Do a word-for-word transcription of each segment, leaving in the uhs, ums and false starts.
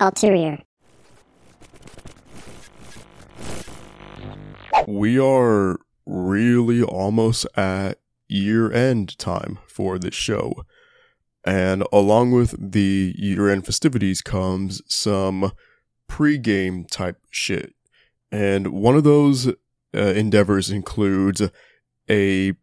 Ulterior. We are really almost at year-end time for this show. And along with the year-end festivities comes some pre-game type shit. And one of those uh, endeavors includes a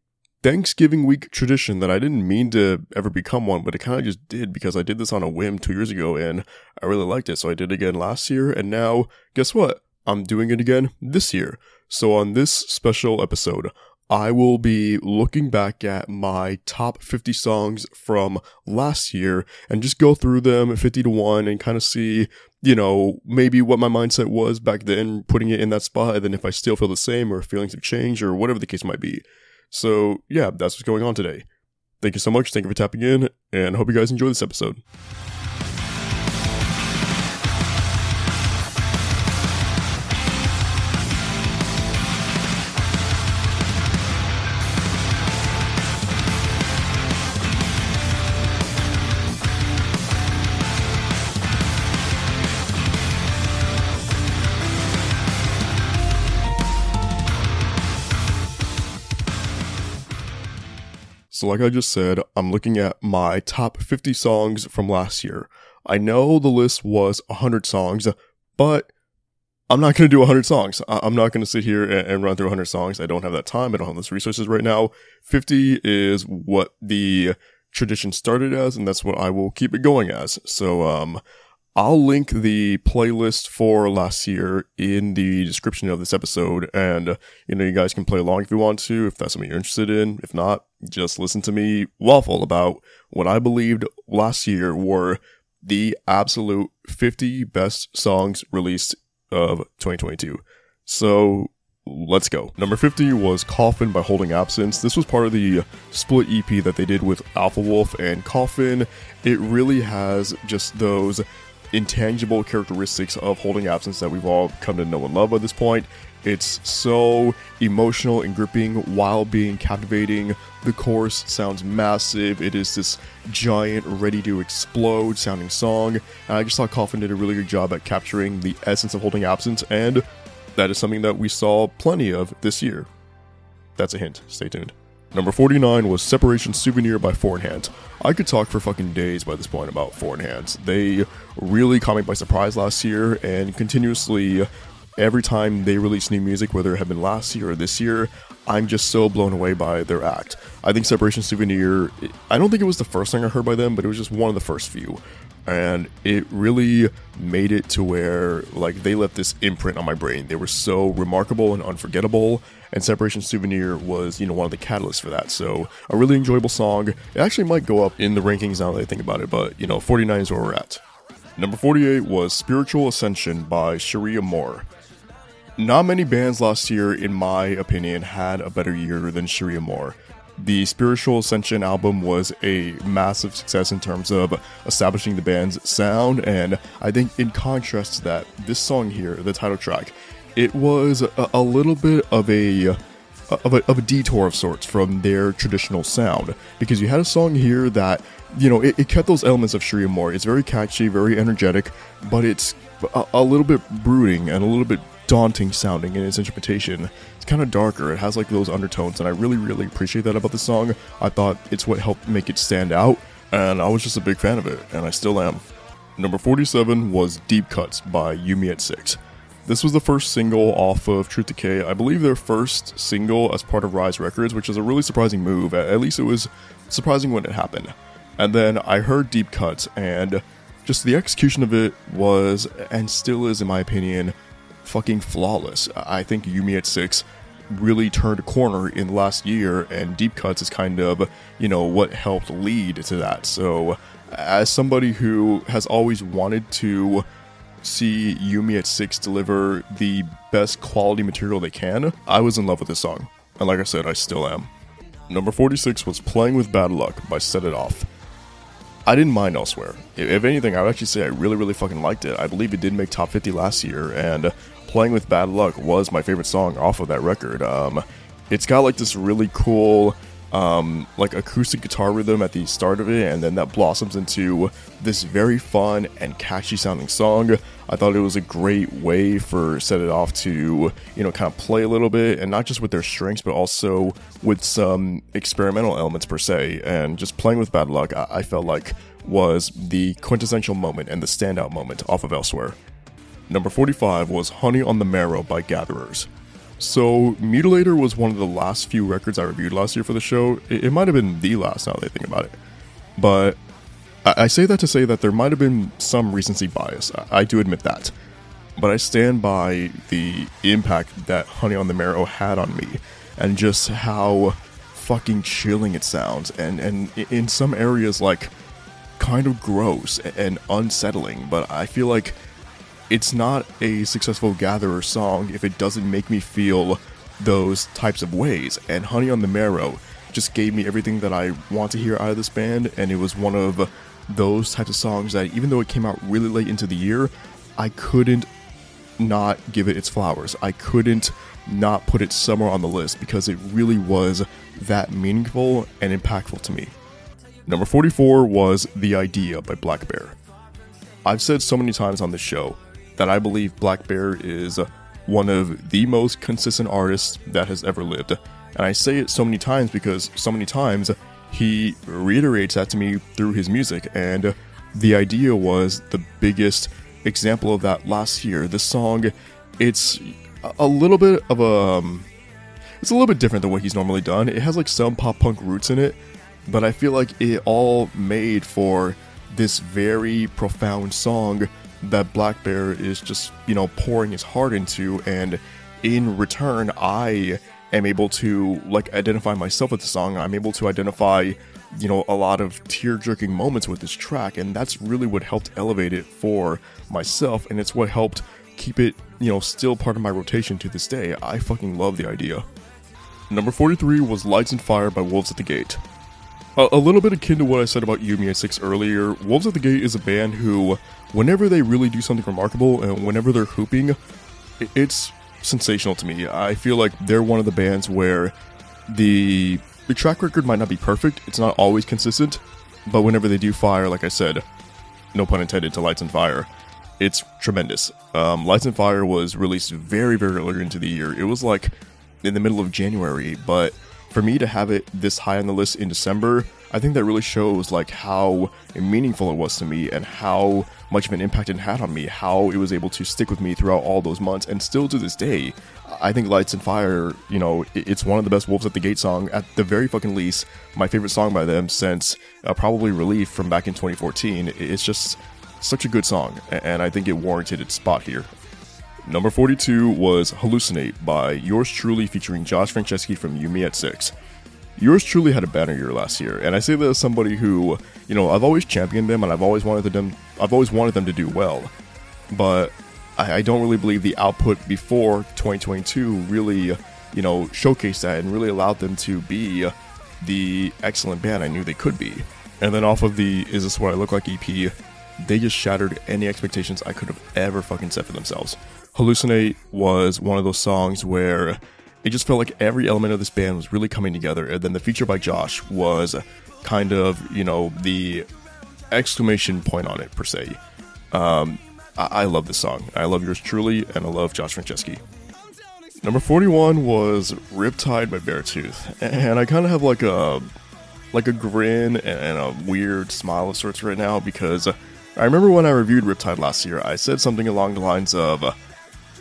Thanksgiving week tradition that I didn't mean to ever become one, but it kind of just did because I did this on a whim two years ago and I really liked it. So I did it again last year, and now, guess what? I'm doing it again this year. So on this special episode, I will be looking back at my top fifty songs from last year and just go through them fifty to one and kind of see, you know, maybe what my mindset was back then, putting it in that spot, and then if I still feel the same or feelings have changed or whatever the case might be. So yeah, that's what's going on today. Thank you so much. Thank you for tapping in, and hope you guys enjoy this episode. So like I just said, I'm looking at my top fifty songs from last year. I know the list was one hundred songs, but I'm not going to do one hundred songs. I- I'm not going to sit here and-, and run through one hundred songs. I don't have that time. I don't have those resources right now. fifty is what the tradition started as, and that's what I will keep it going as. So um, I'll link the playlist for last year in the description of this episode, and uh, you know, you guys can play along if you want to, if that's something you're interested in. If not, just listen to me waffle about what I believed last year were the absolute fifty best songs released of twenty twenty-two. So let's go. Number fifty was Coffin by Holding Absence. This was part of the split E P that they did with Alpha Wolf and Coffin. It really has just those intangible characteristics of Holding Absence that we've all come to know and love at this point. It's so emotional and gripping while being captivating. The chorus sounds massive. It is this giant, ready to explode sounding song. And I just thought Coffin did a really good job at capturing the essence of Holding Absence, and that is something that we saw plenty of this year. That's a hint. Stay tuned. Number forty-nine was Separation Souvenir by Foreign Hands. I could talk for fucking days by this point about Foreign Hands. They really caught me by surprise last year, and continuously, every time they release new music, whether it had been last year or this year, I'm just so blown away by their act. I think Separation Souvenir, I don't think it was the first thing I heard by them, but it was just one of the first few. And it really made it to where, like, they left this imprint on my brain. They were so remarkable and unforgettable, and Separation Souvenir was, you know, one of the catalysts for that. So a really enjoyable song. It actually might go up in the rankings now that I think about it, but, you know, forty-nine is where we're at. Number forty-eight was Spiritual Ascension by Sharia Moore. Not many bands last year, in my opinion, had a better year than Sharia Moore. The Spiritual Ascension album was a massive success in terms of establishing the band's sound, and I think in contrast to that, this song here, the title track, it was a, a little bit of a, of a of a detour of sorts from their traditional sound, because you had a song here that, you know, it, it kept those elements of Sharia Moore. It's very catchy, very energetic, but it's a, a little bit brooding and a little bit daunting sounding in its interpretation. It's kind of darker. It has like those undertones, and I really really appreciate that about the song. I thought it's what helped make it stand out, and I was just a big fan of it, and I still am. Number forty-seven was Deep Cuts by You Me at Six. This was the first single off of Truth Decay, I believe their first single as part of Rise Records, which is a really surprising move. At least it was surprising when it happened. And then I heard Deep Cuts, and just the execution of it was, and still is in my opinion, fucking flawless. I think You Me at Six really turned a corner in the last year, and Deep Cuts is kind of, you know, what helped lead to that. So as somebody who has always wanted to see You Me at Six deliver the best quality material they can, I was in love with this song, and like I said, I still am. Number forty-six was Playing With Bad Luck by Set It Off. I didn't mind Elsewhere. If anything, I would actually say I really, really fucking liked it. I believe it did make top fifty last year, and Playing With Bad Luck was my favorite song off of that record. Um, it's got like this really cool um, like acoustic guitar rhythm at the start of it, and then that blossoms into this very fun and catchy sounding song. I thought it was a great way for Set It Off to, you know, kind of play a little bit, and not just with their strengths, but also with some experimental elements per se, and just playing with Bad Luck, I, I felt like was the quintessential moment and the standout moment off of Elsewhere. Number forty-five was Honey on the Marrow by Gatherers. So, Mutilator was one of the last few records I reviewed last year for the show. It, it might have been the last, now that I think about it. But I, I say that to say that there might have been some recency bias. I, I do admit that. But I stand by the impact that Honey on the Marrow had on me, and just how fucking chilling it sounds. And, and in some areas, like, kind of gross and unsettling. But I feel like it's not a successful Gatherer song if it doesn't make me feel those types of ways, and Honey on the Marrow just gave me everything that I want to hear out of this band, and it was one of those types of songs that, even though it came out really late into the year, I couldn't not give it its flowers. I couldn't not put it somewhere on the list, because it really was that meaningful and impactful to me. Number forty-four was The Idea by Blackbear. I've said so many times on this show that I believe Blackbear is one of the most consistent artists that has ever lived. And I say it so many times because so many times he reiterates that to me through his music. And The Idea was the biggest example of that last year. This song, it's a little bit of a... It's a little bit different than what he's normally done. It has like some pop-punk roots in it, but I feel like it all made for this very profound song that Blackbear is just, you know, pouring his heart into, and in return, I am able to, like, identify myself with the song. I'm able to identify, you know, a lot of tear-jerking moments with this track, and that's really what helped elevate it for myself, and it's what helped keep it, you know, still part of my rotation to this day. I fucking love The Idea. Number forty-three was Lights and Fire by Wolves at the Gate. A little bit akin to what I said about You Me at Six earlier, Wolves at the Gate is a band who, whenever they really do something remarkable and whenever they're hooping, it's sensational to me. I feel like they're one of the bands where the, the track record might not be perfect, it's not always consistent, but whenever they do fire, like I said, no pun intended to Lights and Fire, it's tremendous. Um, Lights and Fire was released very, very early into the year. It was like in the middle of January, but for me to have it this high on the list in December, I think that really shows like how meaningful it was to me and how much of an impact it had on me, how it was able to stick with me throughout all those months, and still to this day. I think Lights and Fire, you know, it's one of the best Wolves at the Gate song, at the very fucking least, my favorite song by them since uh, probably Relief from back in twenty fourteen. It's just such a good song, and I think it warranted its spot here. Number forty-two was Hallucinate by Yours Truly featuring Josh Franceschi from You Me at Six. Yours Truly had a banner year last year, and I say that as somebody who, you know, I've always championed them and I've always wanted them I've always wanted them to do well, but I, I don't really believe the output before twenty twenty-two really, you know, showcased that and really allowed them to be the excellent band I knew they could be. And then off of the Is This What I Look Like E P, they just shattered any expectations I could have ever fucking set for themselves. Hallucinate was one of those songs where it just felt like every element of this band was really coming together, and then the feature by Josh was kind of, you know, the exclamation point on it, per se. Um, I-, I love this song. I love Yours Truly, and I love Josh Franceschi. Number forty-one was Riptide by Beartooth, and I kind of have like a, like a grin and a weird smile of sorts right now, because I remember when I reviewed Riptide last year, I said something along the lines of,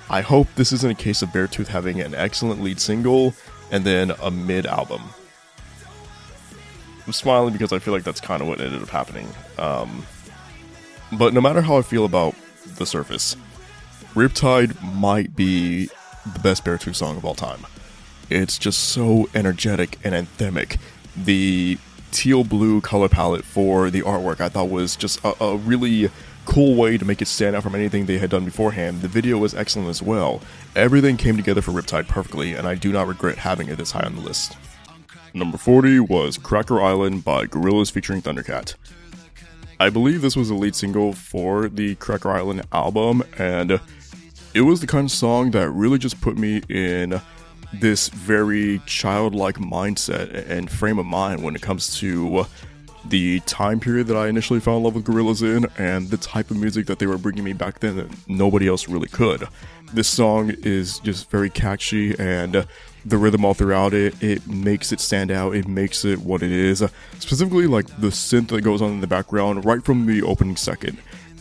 I hope this isn't a case of Beartooth having an excellent lead single and then a mid-album. I'm smiling because I feel like that's kind of what ended up happening. Um, but no matter how I feel about The Surface, Riptide might be the best Beartooth song of all time. It's just so energetic and anthemic. The teal-blue color palette for the artwork I thought was just a, a really cool way to make it stand out from anything they had done beforehand. The video was excellent as well. Everything came together for Riptide perfectly, and I do not regret having it this high on the list. Number forty was Cracker Island by Gorillaz featuring Thundercat. I believe this was the lead single for the Cracker Island album, and it was the kind of song that really just put me in this very childlike mindset and frame of mind when it comes to the time period that I initially fell in love with Gorillaz in, and the type of music that they were bringing me back then that nobody else really could. This song is just very catchy, and the rhythm all throughout it, it makes it stand out, it makes it what it is. Specifically, like, the synth that goes on in the background right from the opening second.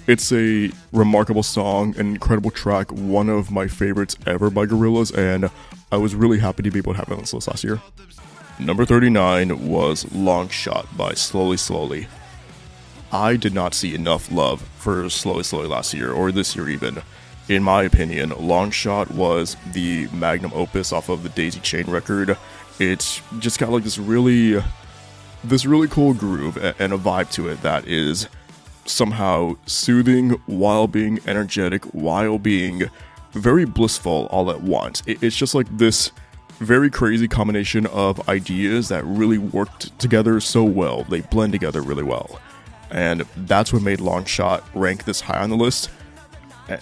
It's a remarkable song, an incredible track, one of my favorites ever by Gorillaz, and I was really happy to be able to have it on this list last year. Number thirty-nine was Long Shot by Slowly Slowly. I did not see enough love for Slowly Slowly last year, or this year even. In my opinion, Long Shot was the magnum opus off of the Daisy Chain record. It's just got like this really, this really cool groove and a vibe to it that is somehow soothing while being energetic, while being very blissful all at once. It's just like this very crazy combination of ideas that really worked together so well. They blend together really well. And that's what made Long Shot rank this high on the list.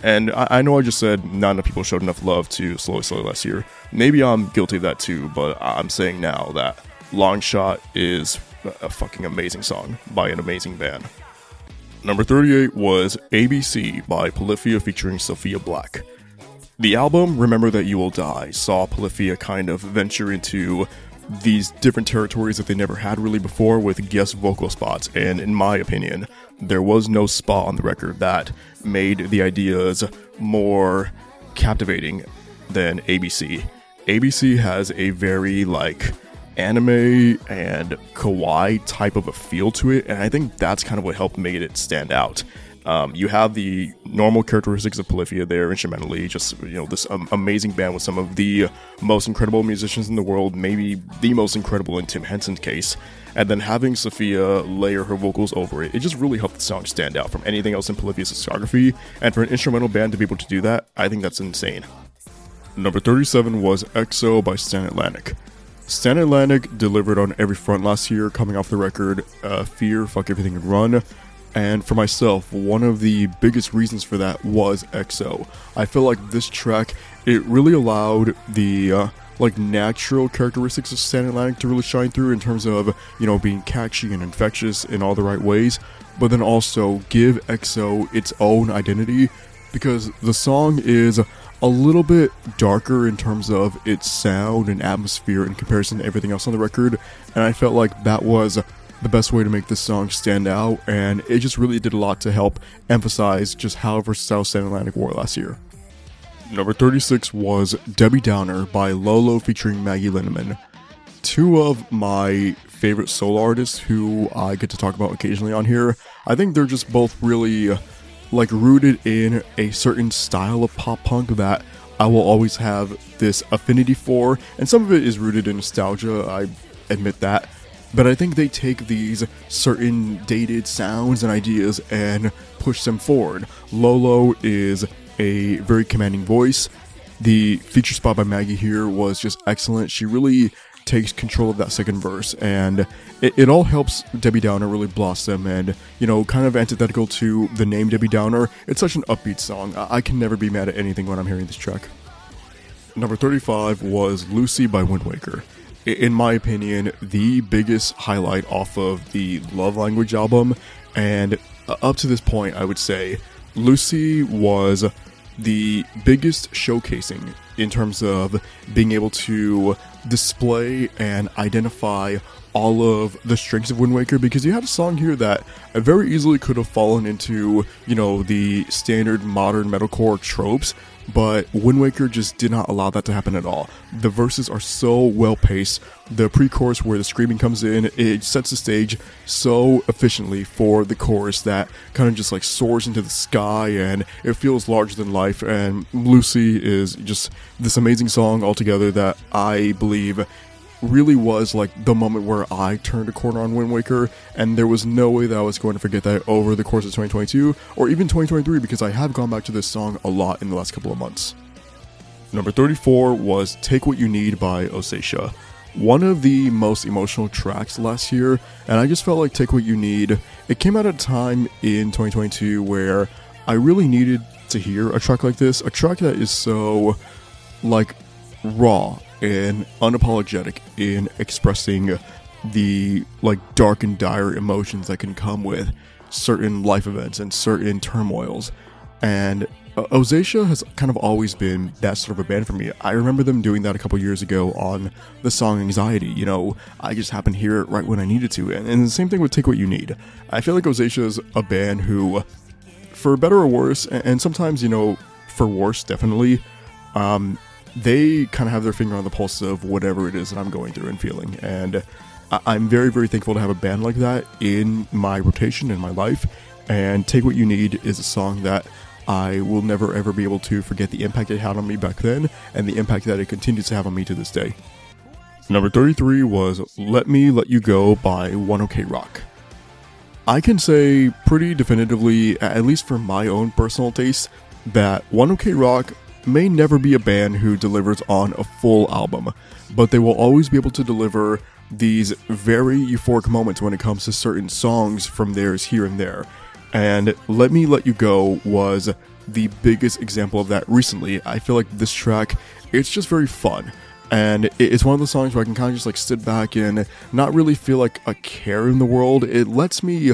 And I know I just said not enough people showed enough love to Slowly Slowly last year. Maybe I'm guilty of that too, but I'm saying now that Long Shot is a fucking amazing song by an amazing band. Number thirty-eight was A B C by Polyphia featuring Sophia Black. The album Remember That You Will Die saw Polyphia kind of venture into these different territories that they never had really before with guest vocal spots, and in my opinion, there was no spot on the record that made the ideas more captivating than A B C. A B C has a very, like, anime and kawaii type of a feel to it, and I think that's kind of what helped make it stand out. Um, you have the normal characteristics of Polyphia there instrumentally, just, you know, this um, amazing band with some of the most incredible musicians in the world, maybe the most incredible in Tim Henson's case, and then having Sophia layer her vocals over it, it just really helped the song stand out from anything else in Polyphia's discography, and for an instrumental band to be able to do that, I think that's insane. Number thirty-seven was X O by Stan Atlantic. Stan Atlantic delivered on every front last year, coming off the record uh, Fear, Fuck Everything and Run. And for myself, one of the biggest reasons for that was X O. I feel like this track, it really allowed the uh, like natural characteristics of Stan Atlantic to really shine through in terms of, you know, being catchy and infectious in all the right ways, but then also give X O its own identity, because the song is a little bit darker in terms of its sound and atmosphere in comparison to everything else on the record, and I felt like that was the best way to make this song stand out, and it just really did a lot to help emphasize just how versatile Stan Atlantic were last year. Number thirty-six was Debbie Downer by Lolo featuring Maggie Lindemann. Two of my favorite solo artists who I get to talk about occasionally on here. I think they're just both really like rooted in a certain style of pop punk that I will always have this affinity for, and some of it is rooted in nostalgia, I admit that. But I think they take these certain dated sounds and ideas and push them forward. Lolo is a very commanding voice. The feature spot by Maggie here was just excellent. She really takes control of that second verse, and it, it all helps Debbie Downer really blossom. And, you know, kind of antithetical to the name Debbie Downer, it's such an upbeat song. I, I can never be mad at anything when I'm hearing this track. Number thirty-five was Lucy by Windwaker. In my opinion, the biggest highlight off of the Love Language album, and up to this point, I would say Lucy was the biggest showcasing in terms of being able to display and identify all of the strengths of Wind Waker, because you had a song here that very easily could have fallen into, you know, the standard modern metalcore tropes, but Wind Waker just did not allow that to happen at all. The verses are so well paced. The pre-chorus where the screaming comes in, it sets the stage so efficiently for the chorus that kind of just like soars into the sky, and it feels larger than life. And Lucy is just this amazing song altogether that I believe really was like the moment where I turned a corner on Wind Waker, and there was no way that I was going to forget that over the course of twenty twenty-two or even twenty twenty-three, because I have gone back to this song a lot in the last couple of months. Number thirty-four was Take What You Need by Ossetia. One of the most emotional tracks last year, and I just felt like Take What You Need, it came out at a time in twenty twenty-two where I really needed to hear a track like this, a track that is so like raw and unapologetic in expressing the like dark and dire emotions that can come with certain life events and certain turmoils. And uh, Ozaysia has kind of always been that sort of a band for me. I remember them doing that a couple years ago on the song Anxiety. You know, I just happened to hear it right when I needed to. And, and the same thing with Take What You Need. I feel like Ozaysia is a band who, for better or worse, and, and sometimes, you know, for worse, definitely, um, they kind of have their finger on the pulse of whatever it is that I'm going through and feeling. And I- I'm very, very thankful to have a band like that in my rotation, in my life. And Take What You Need is a song that I will never ever be able to forget the impact it had on me back then, and the impact that it continues to have on me to this day. Number thirty-three was Let Me Let You Go by one OK Rock. I can say pretty definitively, at least for my own personal taste, that one OK Rock may never be a band who delivers on a full album, but they will always be able to deliver these very euphoric moments when it comes to certain songs from theirs here and there. And Let Me Let You Go was the biggest example of that recently. I feel like this track, it's just very fun. And it's one of the songs where I can kind of just like sit back and not really feel like a care in the world. It lets me,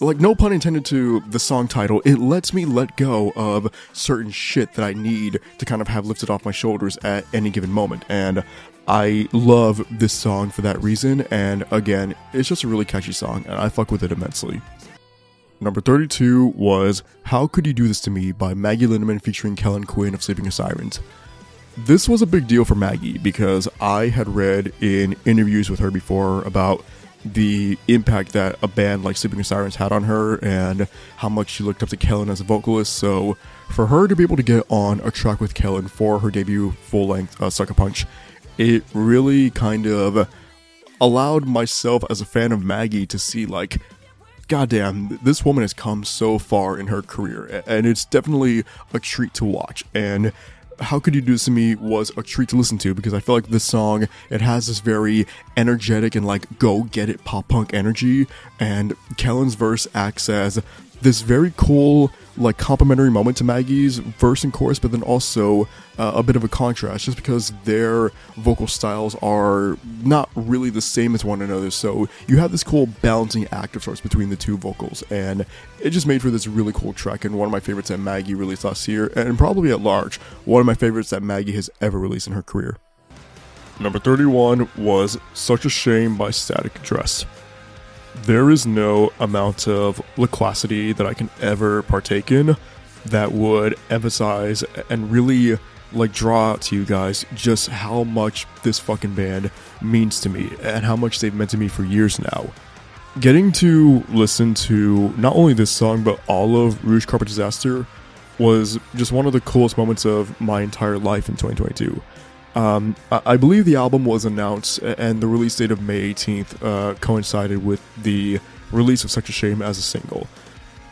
like, no pun intended to the song title, it lets me let go of certain shit that I need to kind of have lifted off my shoulders at any given moment. And I love this song for that reason. And again, it's just a really catchy song and I fuck with it immensely. Number thirty-two was How Could You Do This To Me by Maggie Lindemann featuring Kellen Quinn of Sleeping With Sirens. This was a big deal for Maggie because I had read in interviews with her before about the impact that a band like Sleeping With Sirens had on her and how much she looked up to Kellen as a vocalist. So for her to be able to get on a track with Kellen for her debut full-length uh, Sucker Punch, it really kind of allowed myself as a fan of Maggie to see, like, goddamn, this woman has come so far in her career, and it's definitely a treat to watch. And How Could You Do This To Me was a treat to listen to because I feel like this song, it has this very energetic and like go get it pop punk energy, and Kellen's verse acts as this very cool like complimentary moment to Maggie's verse and chorus, but then also uh, a bit of a contrast just because their vocal styles are not really the same as one another. So you have this cool balancing act of sorts between the two vocals, and it just made for this really cool track and one of my favorites that Maggie released last year, and probably at large one of my favorites that Maggie has ever released in her career. Number thirty-one was Such a Shame by Static Dress. There is no amount of loquacity that I can ever partake in that would emphasize and really like draw out to you guys just how much this fucking band means to me and how much they've meant to me for years now. Getting to listen to not only this song but all of Rouge Carpet Disaster was just one of the coolest moments of my entire life in twenty twenty-two. Um, I believe the album was announced and the release date of May eighteenth uh, coincided with the release of Such a Shame as a single.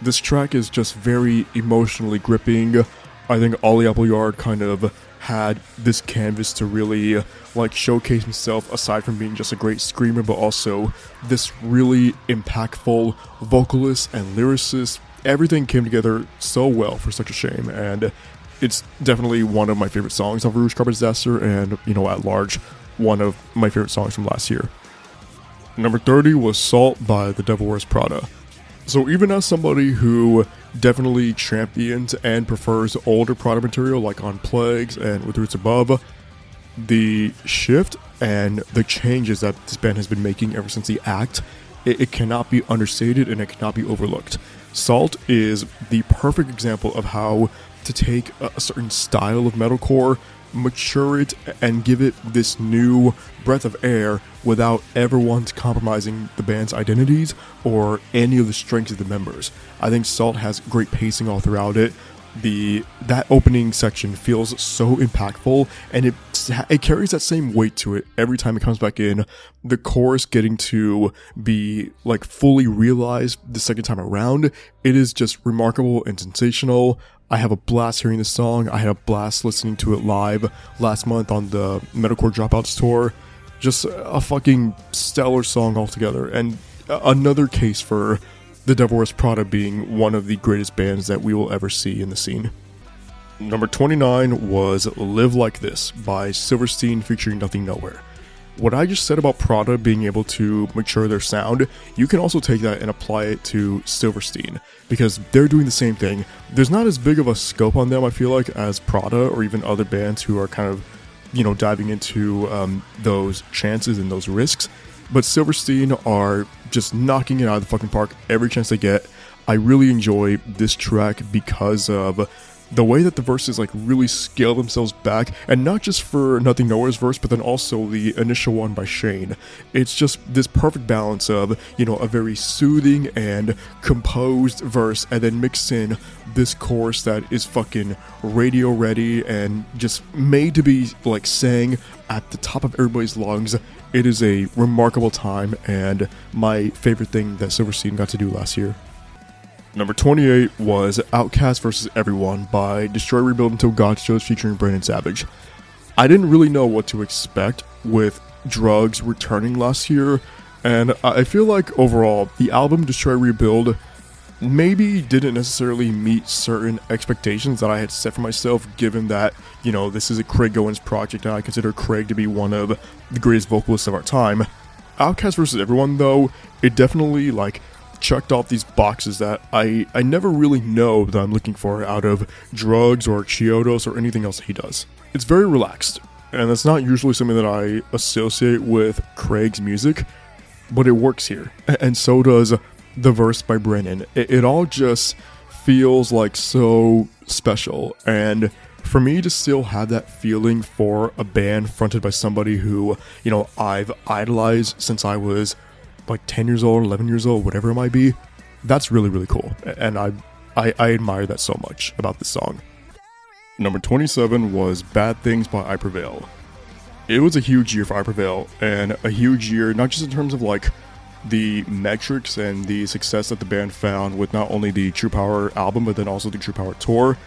This track is just very emotionally gripping. I think Ollie Appleyard kind of had this canvas to really like showcase himself aside from being just a great screamer, but also this really impactful vocalist and lyricist. Everything came together so well for Such a Shame, and it's definitely one of my favorite songs of Rouge Carpet Disaster and, you know, at large, one of my favorite songs from last year. Number thirty was Salt by The Devil Wears Prada. So even as somebody who definitely champions and prefers older Prada material like on Plagues and With Roots Above, the shift and the changes that this band has been making ever since the act, it, it cannot be understated and it cannot be overlooked. Salt is the perfect example of how to take a certain style of metalcore, mature it, and give it this new breath of air without ever once compromising the band's identities or any of the strengths of the members. I think Salt has great pacing all throughout it. The that opening section feels so impactful, and it it carries that same weight to it every time it comes back in. The chorus getting to be like fully realized the second time around, it is just remarkable and sensational. I have a blast hearing this song. I had a blast listening to it live last month on the Metalcore Dropouts tour. Just a fucking stellar song altogether, and another case for The Devil Wears Prada being one of the greatest bands that we will ever see in the scene. Number twenty-nine was Live Like This by Silverstein featuring Nothing Nowhere. What I just said about Prada being able to mature their sound, you can also take that and apply it to Silverstein, because they're doing the same thing. There's not as big of a scope on them, I feel like, as Prada or even other bands who are kind of, you know, diving into um, those chances and those risks. But Silverstein are just knocking it out of the fucking park every chance they get. I really enjoy this track because of the way that the verses like really scale themselves back, and not just for Nothing Nowhere's verse, but then also the initial one by Shane. It's just this perfect balance of, you know, a very soothing and composed verse, and then mix in this chorus that is fucking radio ready and just made to be like sang at the top of everybody's lungs. It is a remarkable time, and my favorite thing that Silverstein got to do last year. Number twenty-eight was Outkast versus Everyone by Destroy Rebuild Until God Shows featuring Brandon Savage. I didn't really know what to expect with Drugs returning last year, and I feel like overall, the album Destroy Rebuild maybe didn't necessarily meet certain expectations that I had set for myself, given that, you know, this is a Craig Owens project, and I consider Craig to be one of the greatest vocalists of our time. Outkast versus Everyone, though, it definitely, like, checked off these boxes that I, I never really know that I'm looking for out of Drugs or Chiodos or anything else that he does. It's very relaxed, and that's not usually something that I associate with Craig's music, but it works here, and so does the verse by Brennan. It, it all just feels like so special, and for me to still have that feeling for a band fronted by somebody who, you know, I've idolized since I was like ten years old, eleven years old, whatever it might be, that's really, really cool. And I, I I admire that so much about this song. Number twenty-seven was Bad Things by I Prevail. It was a huge year for I Prevail, and a huge year, not just in terms of like the metrics and the success that the band found with not only the True Power album, but then also the True Power tour.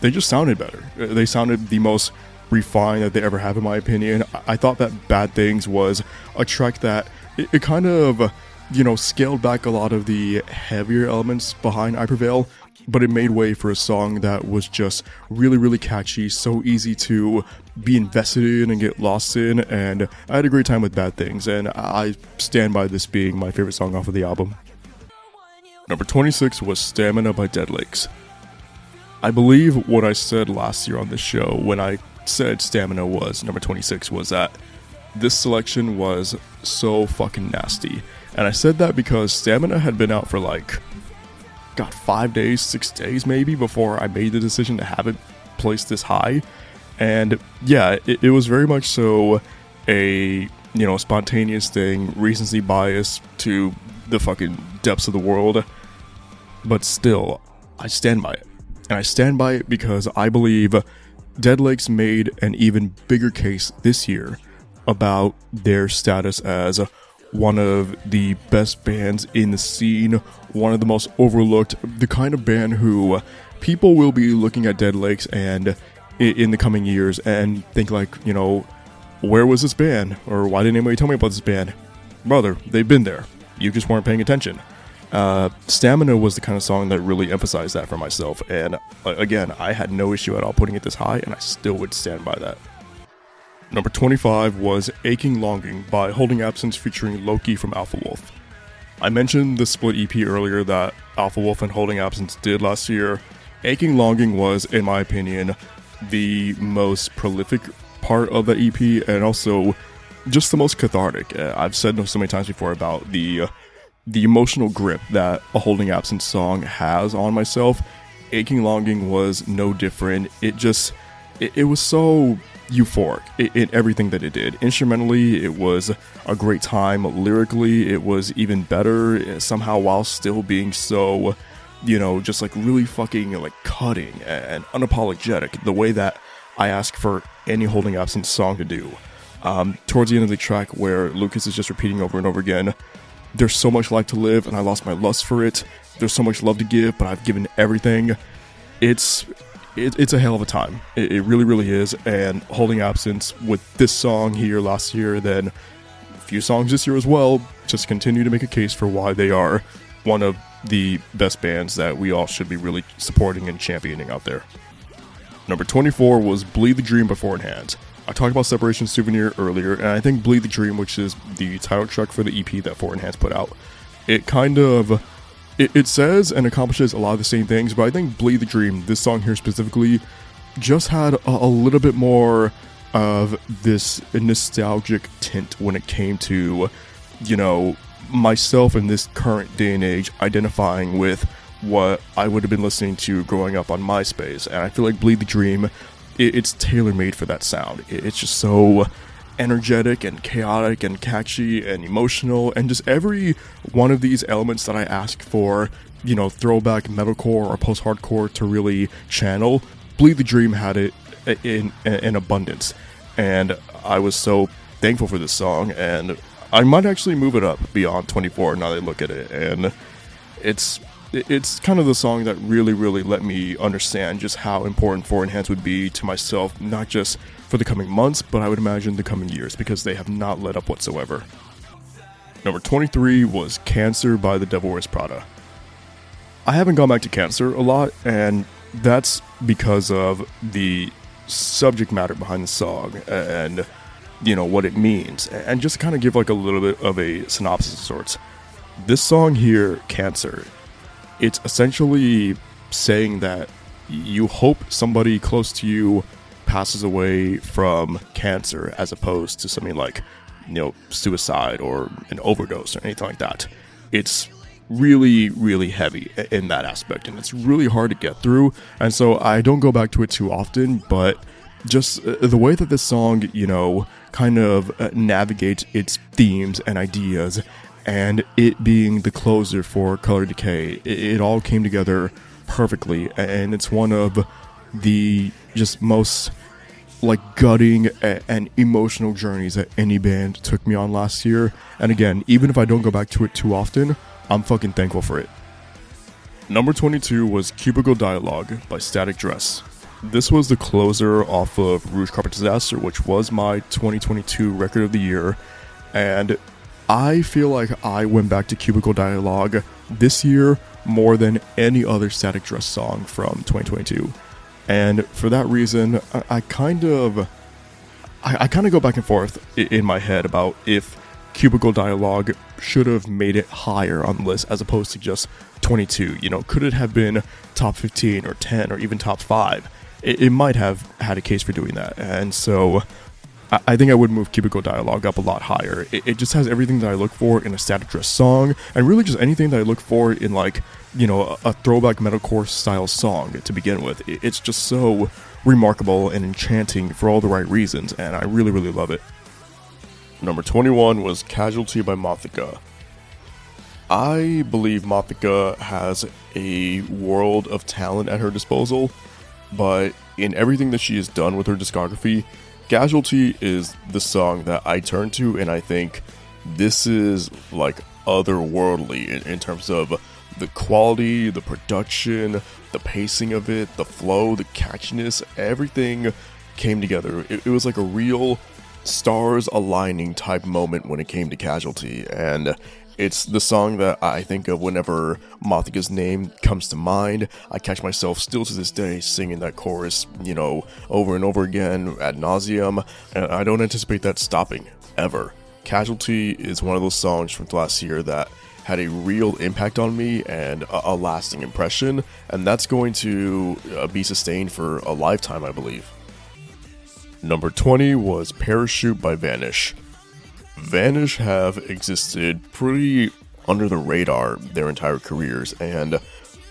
They just sounded better. They sounded the most refined that they ever have, in my opinion. I thought that Bad Things was a track that it, it kind of, you know, scaled back a lot of the heavier elements behind I Prevail, but it made way for a song that was just really, really catchy, so easy to be invested in and get lost in, and I had a great time with Bad Things, and I stand by this being my favorite song off of the album. Number twenty-six was Stamina by Dead Lakes. I believe what I said last year on this show when I said Stamina was number twenty-six was that this selection was so fucking nasty, and I said that because Stamina had been out for like got five days, six days maybe, before I made the decision to have it placed this high. And yeah, it, it was very much so a, you know, spontaneous thing, recency bias to the fucking depths of the world, but still I stand by it, and I stand by it because I believe Dead Lakes made an even bigger case this year about their status as one of the best bands in the scene, one of the most overlooked, the kind of band who people will be looking at Dead Lakes and in the coming years and think like, you know, where was this band? Or why didn't anybody tell me about this band? Brother, they've been there. You just weren't paying attention. Uh, Stamina was the kind of song that really emphasized that for myself, and uh, again, I had no issue at all putting it this high, and I still would stand by that. Number twenty-five was Aching Longing by Holding Absence featuring Loki from Alpha Wolf. I mentioned the split E P earlier that Alpha Wolf and Holding Absence did last year. Aching Longing was, in my opinion, the most prolific part of the E P, and also just the most cathartic. Uh, I've said so many times before about the uh, The emotional grip that a Holding Absence song has on myself. Aching Longing was no different. It just, it, it was so euphoric in, in everything that it did. Instrumentally, it was a great time. Lyrically, it was even better, somehow, while still being so, you know, just like really fucking like cutting and unapologetic, the way that I ask for any Holding Absence song to do. Um, towards the end of the track where Lucas is just repeating over and over again, "There's so much life to live, and I lost my lust for it. There's so much love to give, but I've given everything." It's it, it's a hell of a time. It, it really, really is. And Holding Absence with this song here last year, then a few songs this year as well, just continue to make a case for why they are one of the best bands that we all should be really supporting and championing out there. Number twenty-four was Bleed the Dream by Foreign Hands. I talked about Separation Souvenir earlier, and I think Bleed the Dream, which is the title track for the E P that Foreign Hands put out, it kind of, it, it says and accomplishes a lot of the same things, but I think Bleed the Dream, this song here specifically, just had a, a little bit more of this nostalgic tint when it came to, you know, myself in this current day and age identifying with what I would have been listening to growing up on MySpace. And I feel like Bleed the Dream, it, it's tailor-made for that sound. It, it's just so energetic and chaotic and catchy and emotional, and just every one of these elements that I ask for, you know, throwback metalcore or post-hardcore to really channel, Bleed the Dream had it in, in, in abundance. And I was so thankful for this song, and I might actually move it up beyond twenty-four now that I look at it. And it's it's kind of the song that really, really let me understand just how important Foreign Hands would be to myself, not just for the coming months, but I would imagine the coming years, because they have not let up whatsoever. Number twenty-three was Cancer by The Devil Wears Prada. I haven't gone back to Cancer a lot, and that's because of the subject matter behind the song and, you know, what it means. And just to kind of give like a little bit of a synopsis of sorts, this song here, Cancer, it's essentially saying that you hope somebody close to you passes away from cancer, as opposed to something like, you know, suicide or an overdose or anything like that. It's really, really heavy in that aspect, and it's really hard to get through, and so I don't go back to it too often, but just the way that this song, you know, kind of navigates its themes and ideas, and it being the closer for Color Decay, it all came together perfectly. And it's one of the just most like gutting and emotional journeys that any band took me on last year. And again, even if I don't go back to it too often, I'm fucking thankful for it. Number twenty-two was Cubicle Dialogue by Static Dress. This was the closer off of Rouge Carpet Disaster, which was my twenty twenty-two record of the year, and I feel like I went back to Cubicle Dialogue this year more than any other Static Dress song from twenty twenty-two, and for that reason, I, I kind of, I, I kind of go back and forth in my head about if Cubicle Dialogue should have made it higher on the list as opposed to just twenty-two. You know, could it have been top fifteen or ten or even top five? It, it might have had a case for doing that, and so I, I think I would move Cubicle Dialogue up a lot higher. It, it just has everything that I look for in a Static Dress song, and really just anything that I look for in, like, you know, a, a throwback metalcore style song to begin with. It, it's just so remarkable and enchanting for all the right reasons, and I really, really love it. Number twenty-one was Casualty by Mothika. I believe Mothika has a world of talent at her disposal, but in everything that she has done with her discography, Casualty is the song that I turn to, and I think this is like otherworldly in, in terms of the quality, the production, the pacing of it, the flow, the catchiness. Everything came together. It, it was like a real stars aligning type moment when it came to Casualty, and it's the song that I think of whenever Mothika's name comes to mind. I catch myself still to this day singing that chorus, you know, over and over again ad nauseum, and I don't anticipate that stopping ever. Casualty is one of those songs from last year that had a real impact on me and a, a lasting impression, and that's going to uh, be sustained for a lifetime, I believe. Number twenty was Parachute by Vanish. Vanish have existed pretty under the radar their entire careers, and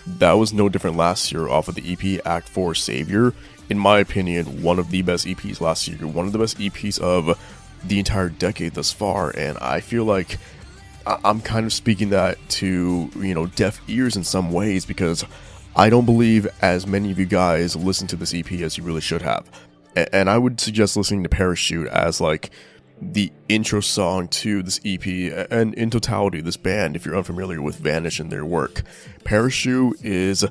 that was no different last year off of the E P Act four Savior. In my opinion, one of the best E Ps last year, one of the best E Ps of the entire decade thus far, and I feel like I'm kind of speaking that to, you know, deaf ears in some ways, because I don't believe as many of you guys listen to this E P as you really should have. And I would suggest listening to Parachute as like the intro song to this E P and in totality this band if you're unfamiliar with Vanish and their work. Parachute is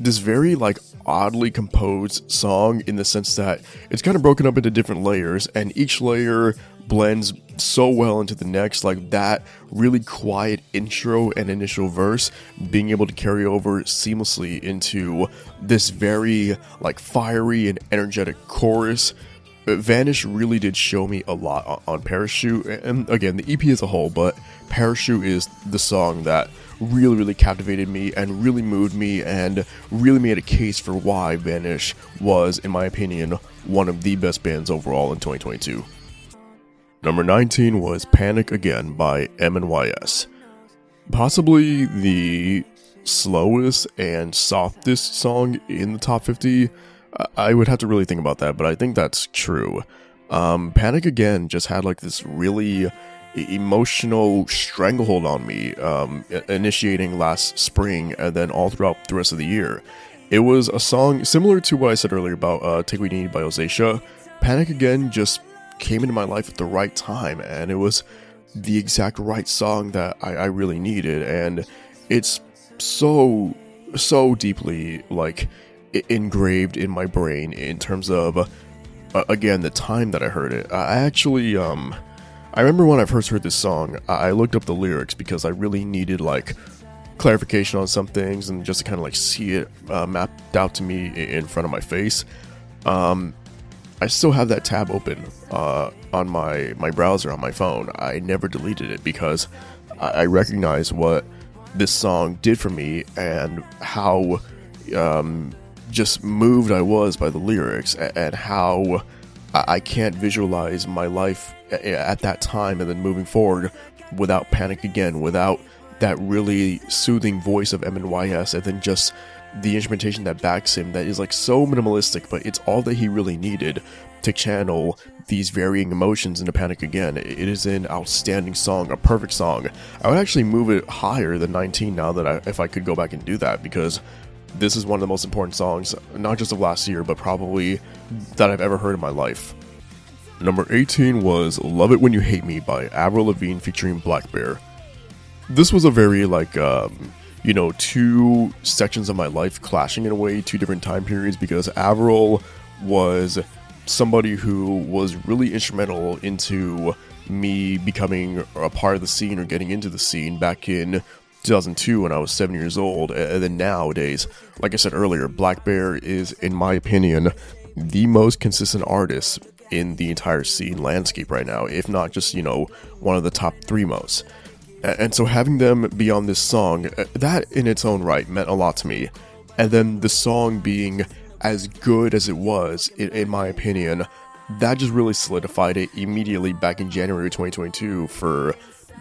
this very like oddly composed song in the sense that it's kind of broken up into different layers, and each layer blends so well into the next, like that really quiet intro and initial verse being able to carry over seamlessly into this very like fiery and energetic chorus. Vanish really did show me a lot on, on Parachute, and again the E P as a whole, but Parachute is the song that really really captivated me and really moved me and really made a case for why Vanish was, in my opinion, one of the best bands overall in twenty twenty-two. Number nineteen was Panic Again by M N Y S. Possibly the slowest and softest song in the top fifty. I would have to really think about that, but I think that's true. Um, Panic Again just had like this really emotional stranglehold on me, um, initiating last spring and then all throughout the rest of the year. It was a song similar to what I said earlier about uh, Take What You Need by Ozaysia. Panic Again just came into my life at the right time, and it was the exact right song that I, I really needed, and it's so, so deeply like engraved in my brain in terms of uh, again the time that I heard it. I actually um I remember when I first heard this song, I looked up the lyrics because I really needed like clarification on some things and just to kind of like see it uh, mapped out to me in front of my face. um I still have that tab open uh on my my browser on my phone. I never deleted it because I recognized what this song did for me and how um just moved I was by the lyrics and how I can't visualize my life at that time and then moving forward without Panic Again, without that really soothing voice of M N Y S and then just the instrumentation that backs him that is like so minimalistic, but it's all that he really needed to channel these varying emotions into Panic Again. It is an outstanding song, a perfect song. I would actually move it higher than nineteen now that I, if I could go back and do that, because this is one of the most important songs, not just of last year, but probably that I've ever heard in my life. Number eighteen was Love It When You Hate Me by Avril Lavigne featuring Blackbear. This was a very, like, um, you know, two sections of my life clashing in a way, two different time periods, because Avril was somebody who was really instrumental into me becoming a part of the scene or getting into the scene back in two thousand two when I was seven years old, and then nowadays, like I said earlier, Blackbear is, in my opinion, the most consistent artist in the entire scene landscape right now, if not just, you know, one of the top three most. And so having them be on this song, that in its own right meant a lot to me, and then the song being as good as it was, in my opinion, that just really solidified it immediately back in January twenty twenty-two for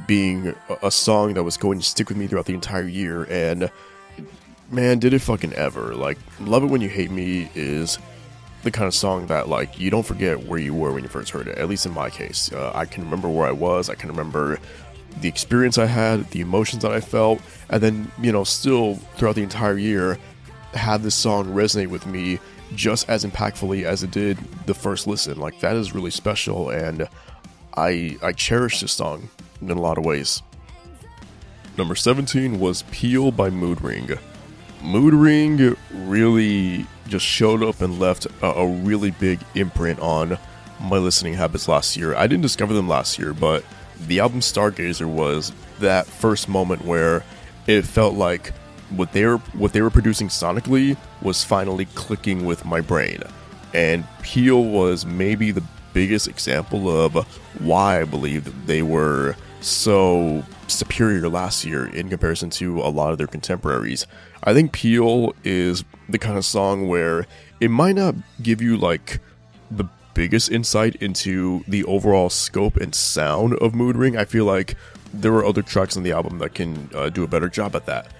being a song that was going to stick with me throughout the entire year. And man, did it fucking ever. Like, Love It When You Hate Me is the kind of song that, like, you don't forget where you were when you first heard it, at least in my case. uh, I can remember where I was, I can remember the experience I had, the emotions that I felt, and then, you know, still throughout the entire year had this song resonate with me just as impactfully as it did the first listen. Like, that is really special, and I I cherish this song in a lot of ways. Number seventeen was Peel by Mood Ring. Mood Ring really just showed up and left a, a really big imprint on my listening habits last year. I didn't discover them last year, but the album Stargazer was that first moment where it felt like what they were what they were producing sonically was finally clicking with my brain. And Peel was maybe the biggest example of why I believe that they were so superior last year in comparison to a lot of their contemporaries. I think Peel is the kind of song where it might not give you like the biggest insight into the overall scope and sound of Mood Ring. I feel like there were other tracks on the album that can uh, do a better job at that,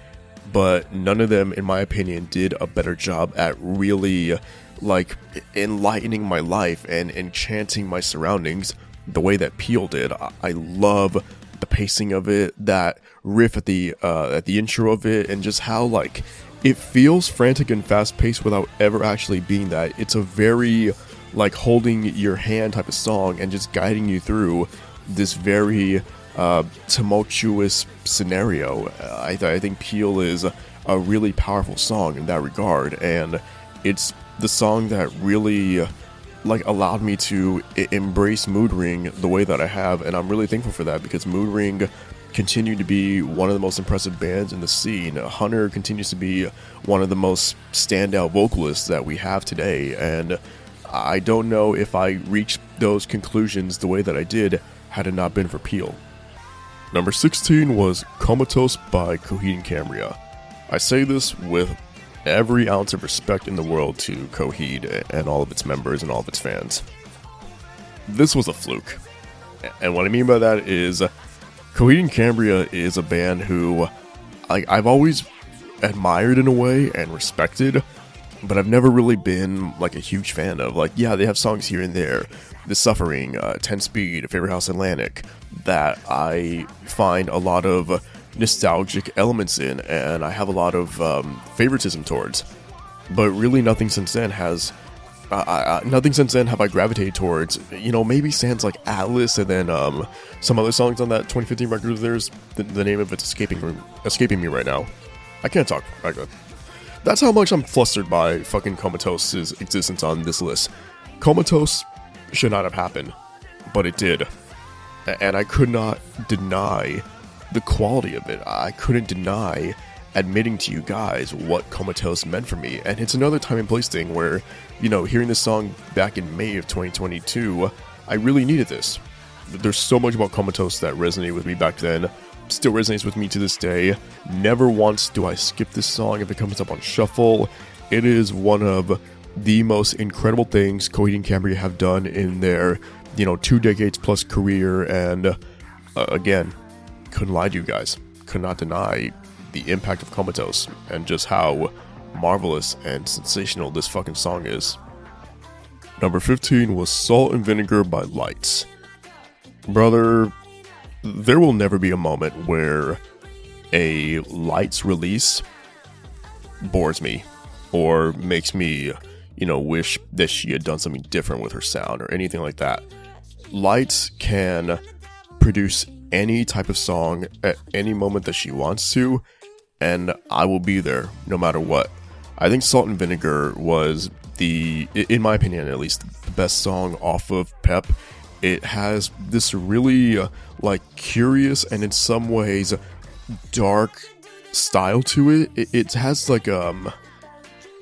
but none of them, in my opinion, did a better job at really like enlightening my life and enchanting my surroundings the way that Peel did. I love the pacing of it, that riff at the uh at the intro of it, and just how like it feels frantic and fast-paced without ever actually being that. It's a very like holding your hand type of song and just guiding you through this very uh tumultuous scenario. I, th- I think Peel is a really powerful song in that regard, and it's the song that really like allowed me to embrace Mood Ring the way that I have, and I'm really thankful for that, because Mood Ring continued to be one of the most impressive bands in the scene. Hunter continues to be one of the most standout vocalists that we have today, and I don't know if I reached those conclusions the way that I did had it not been for Peel. Number sixteen was Comatose by Coheed and Cambria. I say this with every ounce of respect in the world to Coheed and all of its members and all of its fans. This was a fluke. And what I mean by that is Coheed and Cambria is a band who I, I've always admired in a way and respected, but I've never really been like a huge fan of. Like, yeah, they have songs here and there, The Suffering, uh, ten Speed, Favorite House Atlantic, that I find a lot of nostalgic elements in, and I have a lot of um, favoritism towards. But really nothing since then has, uh, I, I, nothing since then have I gravitated towards, you know, maybe Sands Like Atlas, and then um, some other songs on that twenty fifteen record of theirs, the, the name of it's escaping, escaping me right now. I can't talk, I go. That's how much I'm flustered by fucking Comatose's existence on this list. Comatose should not have happened, but it did. And I could not deny the quality of it. I couldn't deny admitting to you guys what Comatose meant for me. And it's another time and place thing where, you know, hearing this song back in May of twenty twenty-two, I really needed this. There's so much about Comatose that resonated with me back then, still resonates with me to this day. Never once do I skip this song if it comes up on shuffle. It is one of the most incredible things Coheed and Cambria have done in their, you know, two decades plus career. And uh, again, couldn't lie to you guys. Could not deny the impact of Comatose and just how marvelous and sensational this fucking song is. Number fifteen was Salt and Vinegar by Lights. Brother, there will never be a moment where a Lights release bores me or makes me, you know, wish that she had done something different with her sound or anything like that. Lights can produce any type of song at any moment that she wants to, and I will be there no matter what. I think Salt and Vinegar was the, in my opinion at least, the best song off of Pep. It has this really uh, like curious and in some ways dark style to it. It, it has like um,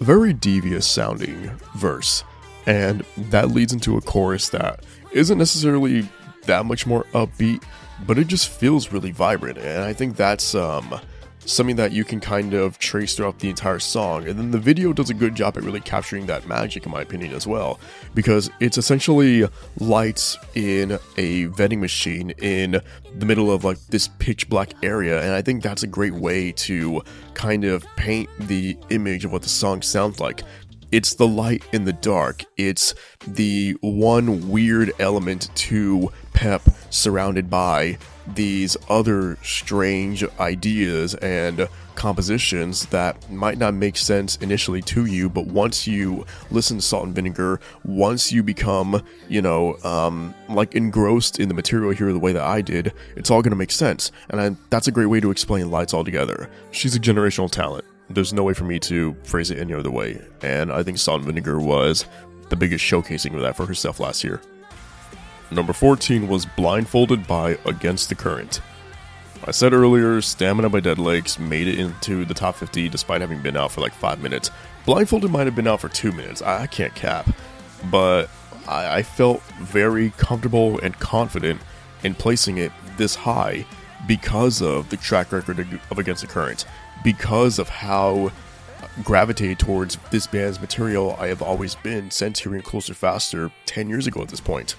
a very devious sounding verse, and that leads into a chorus that isn't necessarily that much more upbeat, but it just feels really vibrant. And I think that's um, something that you can kind of trace throughout the entire song. And then the video does a good job at really capturing that magic, in my opinion, as well, because it's essentially Lights in a vending machine in the middle of like this pitch black area. And I think that's a great way to kind of paint the image of what the song sounds like. It's the light in the dark. It's the one weird element to Pep surrounded by these other strange ideas and compositions that might not make sense initially to you, but once you listen to Salt and Vinegar, once you become, you know, um, like engrossed in the material here the way that I did, it's all going to make sense. And I, that's a great way to explain Lights altogether. She's a generational talent. There's no way for me to phrase it any other way. And I think Salt and Vinegar was the biggest showcasing of that for herself last year. Number fourteen was Blindfolded by Against the Current. I said earlier, Stamina by Dead Lakes made it into the top fifty despite having been out for like five minutes. Blindfolded might have been out for two minutes, I can't cap. But I, I felt very comfortable and confident in placing it this high because of the track record of Against the Current. Because of how gravitated towards this band's material I have always been since hearing Closer Faster ten years ago at this point.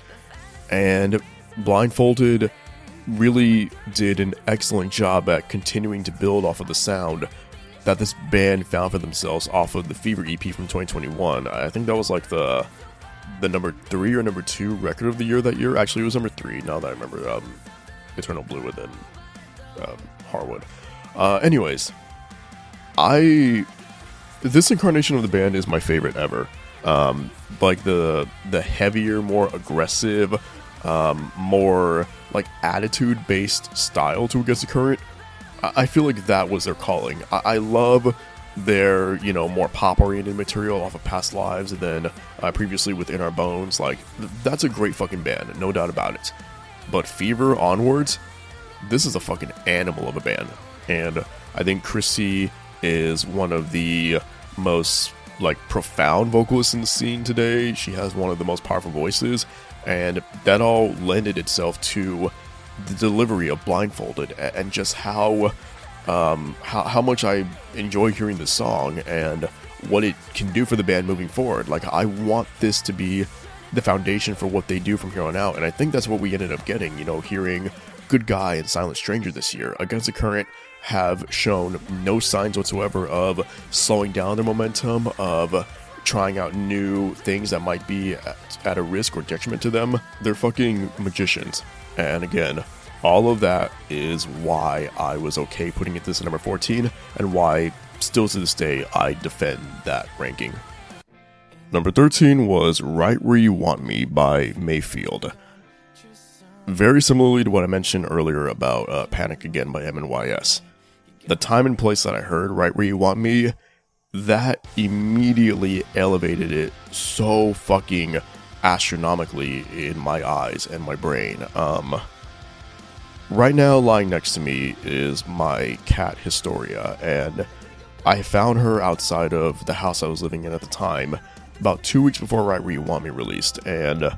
And Blindfolded really did an excellent job at continuing to build off of the sound that this band found for themselves off of the Fever E P from twenty twenty-one. I think that was like the the number three or number two record of the year that year. Actually, it was number three, now that I remember. Um, Eternal Blue and then um, Harwood. Uh, anyways, I this incarnation of the band is my favorite ever. Um, like the the heavier, more aggressive, um, more like attitude-based style to Against the Current, I, I feel like that was their calling. I, I love their, you know, more pop-oriented material off of Past Lives and then uh, previously Within Our Bones. Like, th- that's a great fucking band, no doubt about it. But Fever onwards, this is a fucking animal of a band. And I think Chrissy is one of the most, like, profound vocalists in the scene today. She has one of the most powerful voices. And that all lended itself to the delivery of Blindfolded and just how... Um, how, how much I enjoy hearing this song and what it can do for the band moving forward. Like, I want this to be the foundation for what they do from here on out, and I think that's what we ended up getting, you know, hearing Good Guy and Silent Stranger this year. Against the Current have shown no signs whatsoever of slowing down their momentum, of trying out new things that might be at, at a risk or detriment to them. They're fucking magicians. And again, all of that is why I was okay putting it this at number fourteen, and why, still to this day, I defend that ranking. Number thirteen was Right Where You Want Me by Mayfield. Very similarly to what I mentioned earlier about uh, Panic Again by M N Y S. The time and place that I heard Right Where You Want Me, that immediately elevated it so fucking astronomically in my eyes and my brain. Um... Right now, lying next to me is my cat, Historia, and I found her outside of the house I was living in at the time, about two weeks before Right Where You Want Me released, and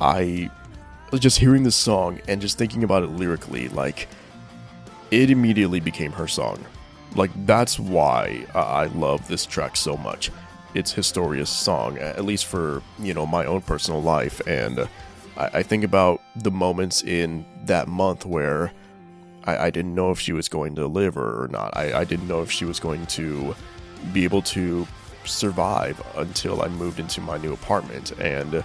I was just hearing this song and just thinking about it lyrically, like, it immediately became her song. Like, that's why I love this track so much. It's Historia's song, at least for, you know, my own personal life, and... I think about the moments in that month where I, I didn't know if she was going to live or not. I, I didn't know if she was going to be able to survive until I moved into my new apartment. And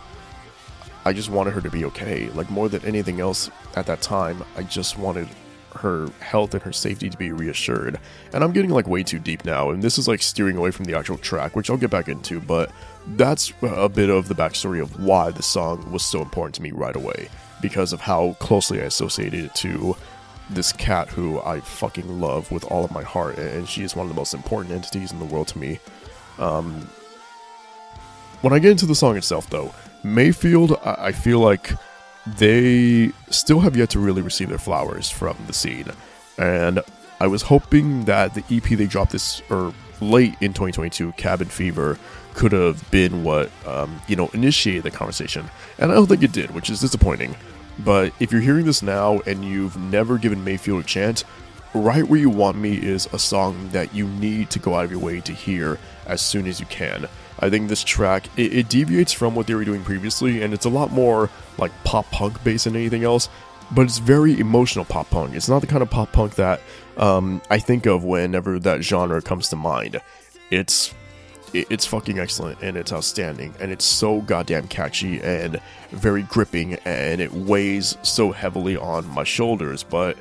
I just wanted her to be okay. Like, more than anything else at that time, I just wanted her health and her safety to be reassured. And I'm getting, like, way too deep now. And this is, like, steering away from the actual track, which I'll get back into. But... that's a bit of the backstory of why the song was so important to me right away, because of how closely I associated it to this cat who I fucking love with all of my heart, and she is one of the most important entities in the world to me. Um, when I get into the song itself, though, Mayfield, I-, I feel like they still have yet to really receive their flowers from the scene, and I was hoping that the E P they dropped this or late in twenty twenty-two, Cabin Fever, could have been what, um, you know, initiated the conversation. And I don't think it did, which is disappointing. But if you're hearing this now and you've never given Mayfield a chance, Right Where You Want Me is a song that you need to go out of your way to hear as soon as you can. I think this track, it, it deviates from what they were doing previously, and it's a lot more, like, pop-punk based than anything else. But it's very emotional pop-punk. It's not the kind of pop-punk that um, I think of whenever that genre comes to mind. It's... it's fucking excellent, and it's outstanding, and it's so goddamn catchy and very gripping, and it weighs so heavily on my shoulders, but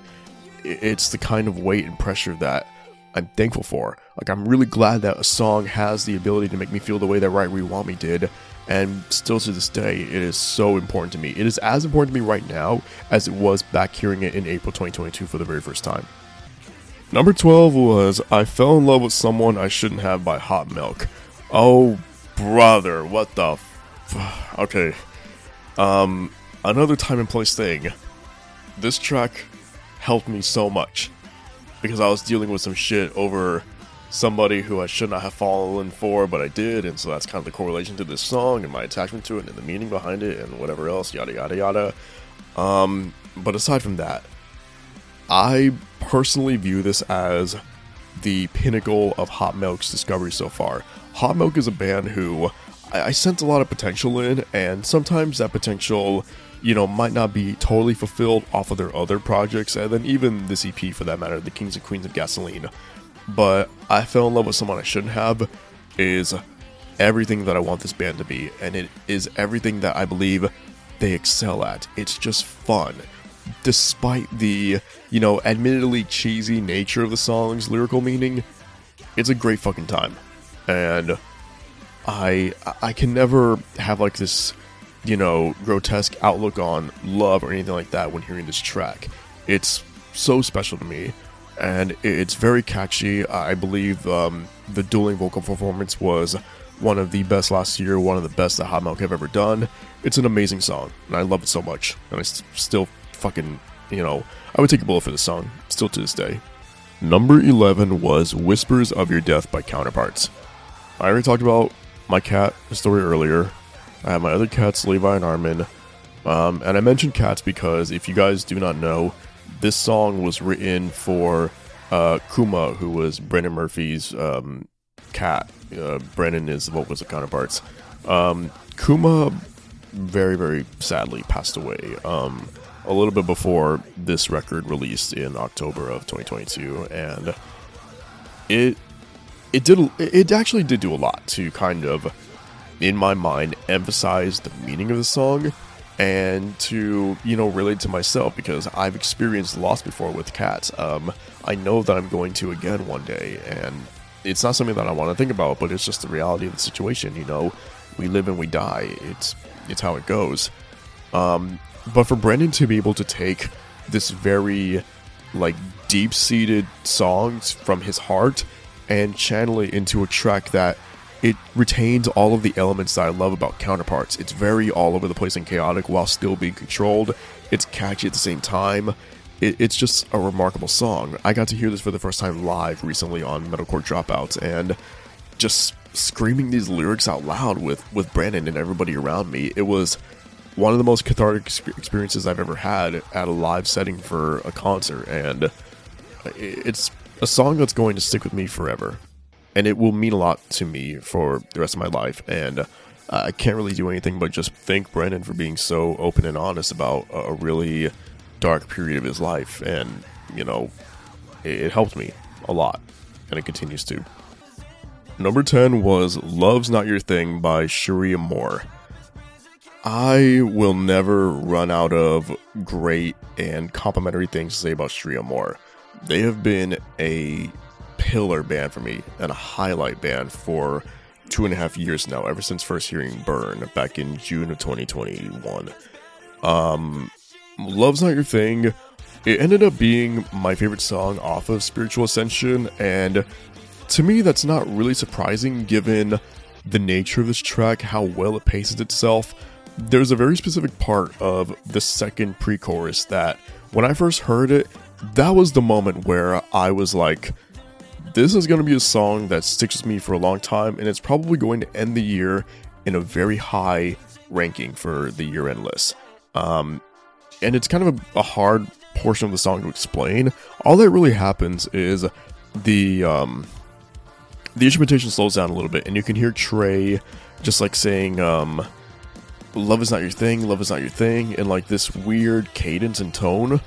it's the kind of weight and pressure that I'm thankful for. Like, I'm really glad that a song has the ability to make me feel the way that Right Where You Want Me did, and still to this day, it is so important to me. It is as important to me right now as it was back hearing it in April twenty twenty-two for the very first time. Number twelve was I Fell in Love with Someone I Shouldn't Have by Hot Milk. Oh, brother, what the f- Okay. Um, another time and place thing. This track helped me so much, because I was dealing with some shit over somebody who I should not have fallen for, but I did, and so that's kind of the correlation to this song, and my attachment to it, and the meaning behind it, and whatever else, yada yada yada. Um, but aside from that, I personally view this as the pinnacle of Hot Milk's discovery so far. Hot Milk is a band who I, I sense a lot of potential in, and sometimes that potential, you know, might not be totally fulfilled off of their other projects, and then even this E P for that matter, The Kings and Queens of Gasoline. But I Fell in Love with Someone I Shouldn't Have is everything that I want this band to be, and it is everything that I believe they excel at. It's just fun. Despite the, you know, admittedly cheesy nature of the song's lyrical meaning, it's a great fucking time. And I I can never have, like, this, you know, grotesque outlook on love or anything like that when hearing this track. It's so special to me, and it's very catchy. I believe um, the dueling vocal performance was one of the best last year, one of the best that Hot Milk have ever done. It's an amazing song, and I love it so much. And I st- still fucking, you know, I would take a bullet for this song, still to this day. Number eleven was Whispers of Your Death by Counterparts. I already talked about my cat story earlier. I have my other cats, Levi and Armin. Um, and I mentioned cats because, if you guys do not know, this song was written for uh, Kuma, who was Brandon Murphy's um, cat. Uh, Brandon is the vocalist of Counterparts. Um, Kuma very, very sadly passed away um, a little bit before this record released in October of twenty twenty-two. And it it did it actually did do a lot to kind of, in my mind, emphasize the meaning of the song, and to, you know, relate to myself, because I've experienced loss before with cats. Um, I know that I'm going to again one day, and it's not something that I want to think about, but it's just the reality of the situation. You know, we live and we die. It's it's how it goes. Um, but for Brandon to be able to take this very, like, deep-seated song from his heart and channel it into a track that it retains all of the elements that I love about Counterparts. It's very all over the place and chaotic while still being controlled. It's catchy at the same time. It, it's just a remarkable song. I got to hear this for the first time live recently on Metalcore Dropouts, and just screaming these lyrics out loud with, with Brandon and everybody around me, it was one of the most cathartic experiences I've ever had at a live setting for a concert, and it's a song that's going to stick with me forever. And it will mean a lot to me for the rest of my life. And uh, I can't really do anything but just thank Brandon for being so open and honest about a really dark period of his life. And, you know, it, it helped me a lot. And it continues to. Number ten was Love's Not Your Thing by Sharia Moore. I will never run out of great and complimentary things to say about Sharia Moore. They have been a pillar band for me, and a highlight band for two and a half years now, ever since first hearing Burn back in June of twenty twenty-one. Um, Love's Not Your Thing, it ended up being my favorite song off of Spiritual Ascension, and to me that's not really surprising given the nature of this track, how well it paces itself. There's a very specific part of the second pre-chorus that, when I first heard it, that was the moment where I was like, this is going to be a song that sticks with me for a long time, and it's probably going to end the year in a very high ranking for the year-end list. Um, and it's kind of a, a hard portion of the song to explain. All that really happens is the um, the instrumentation slows down a little bit, and you can hear Trey just like saying, um, love is not your thing, love is not your thing, in like this weird cadence and tone,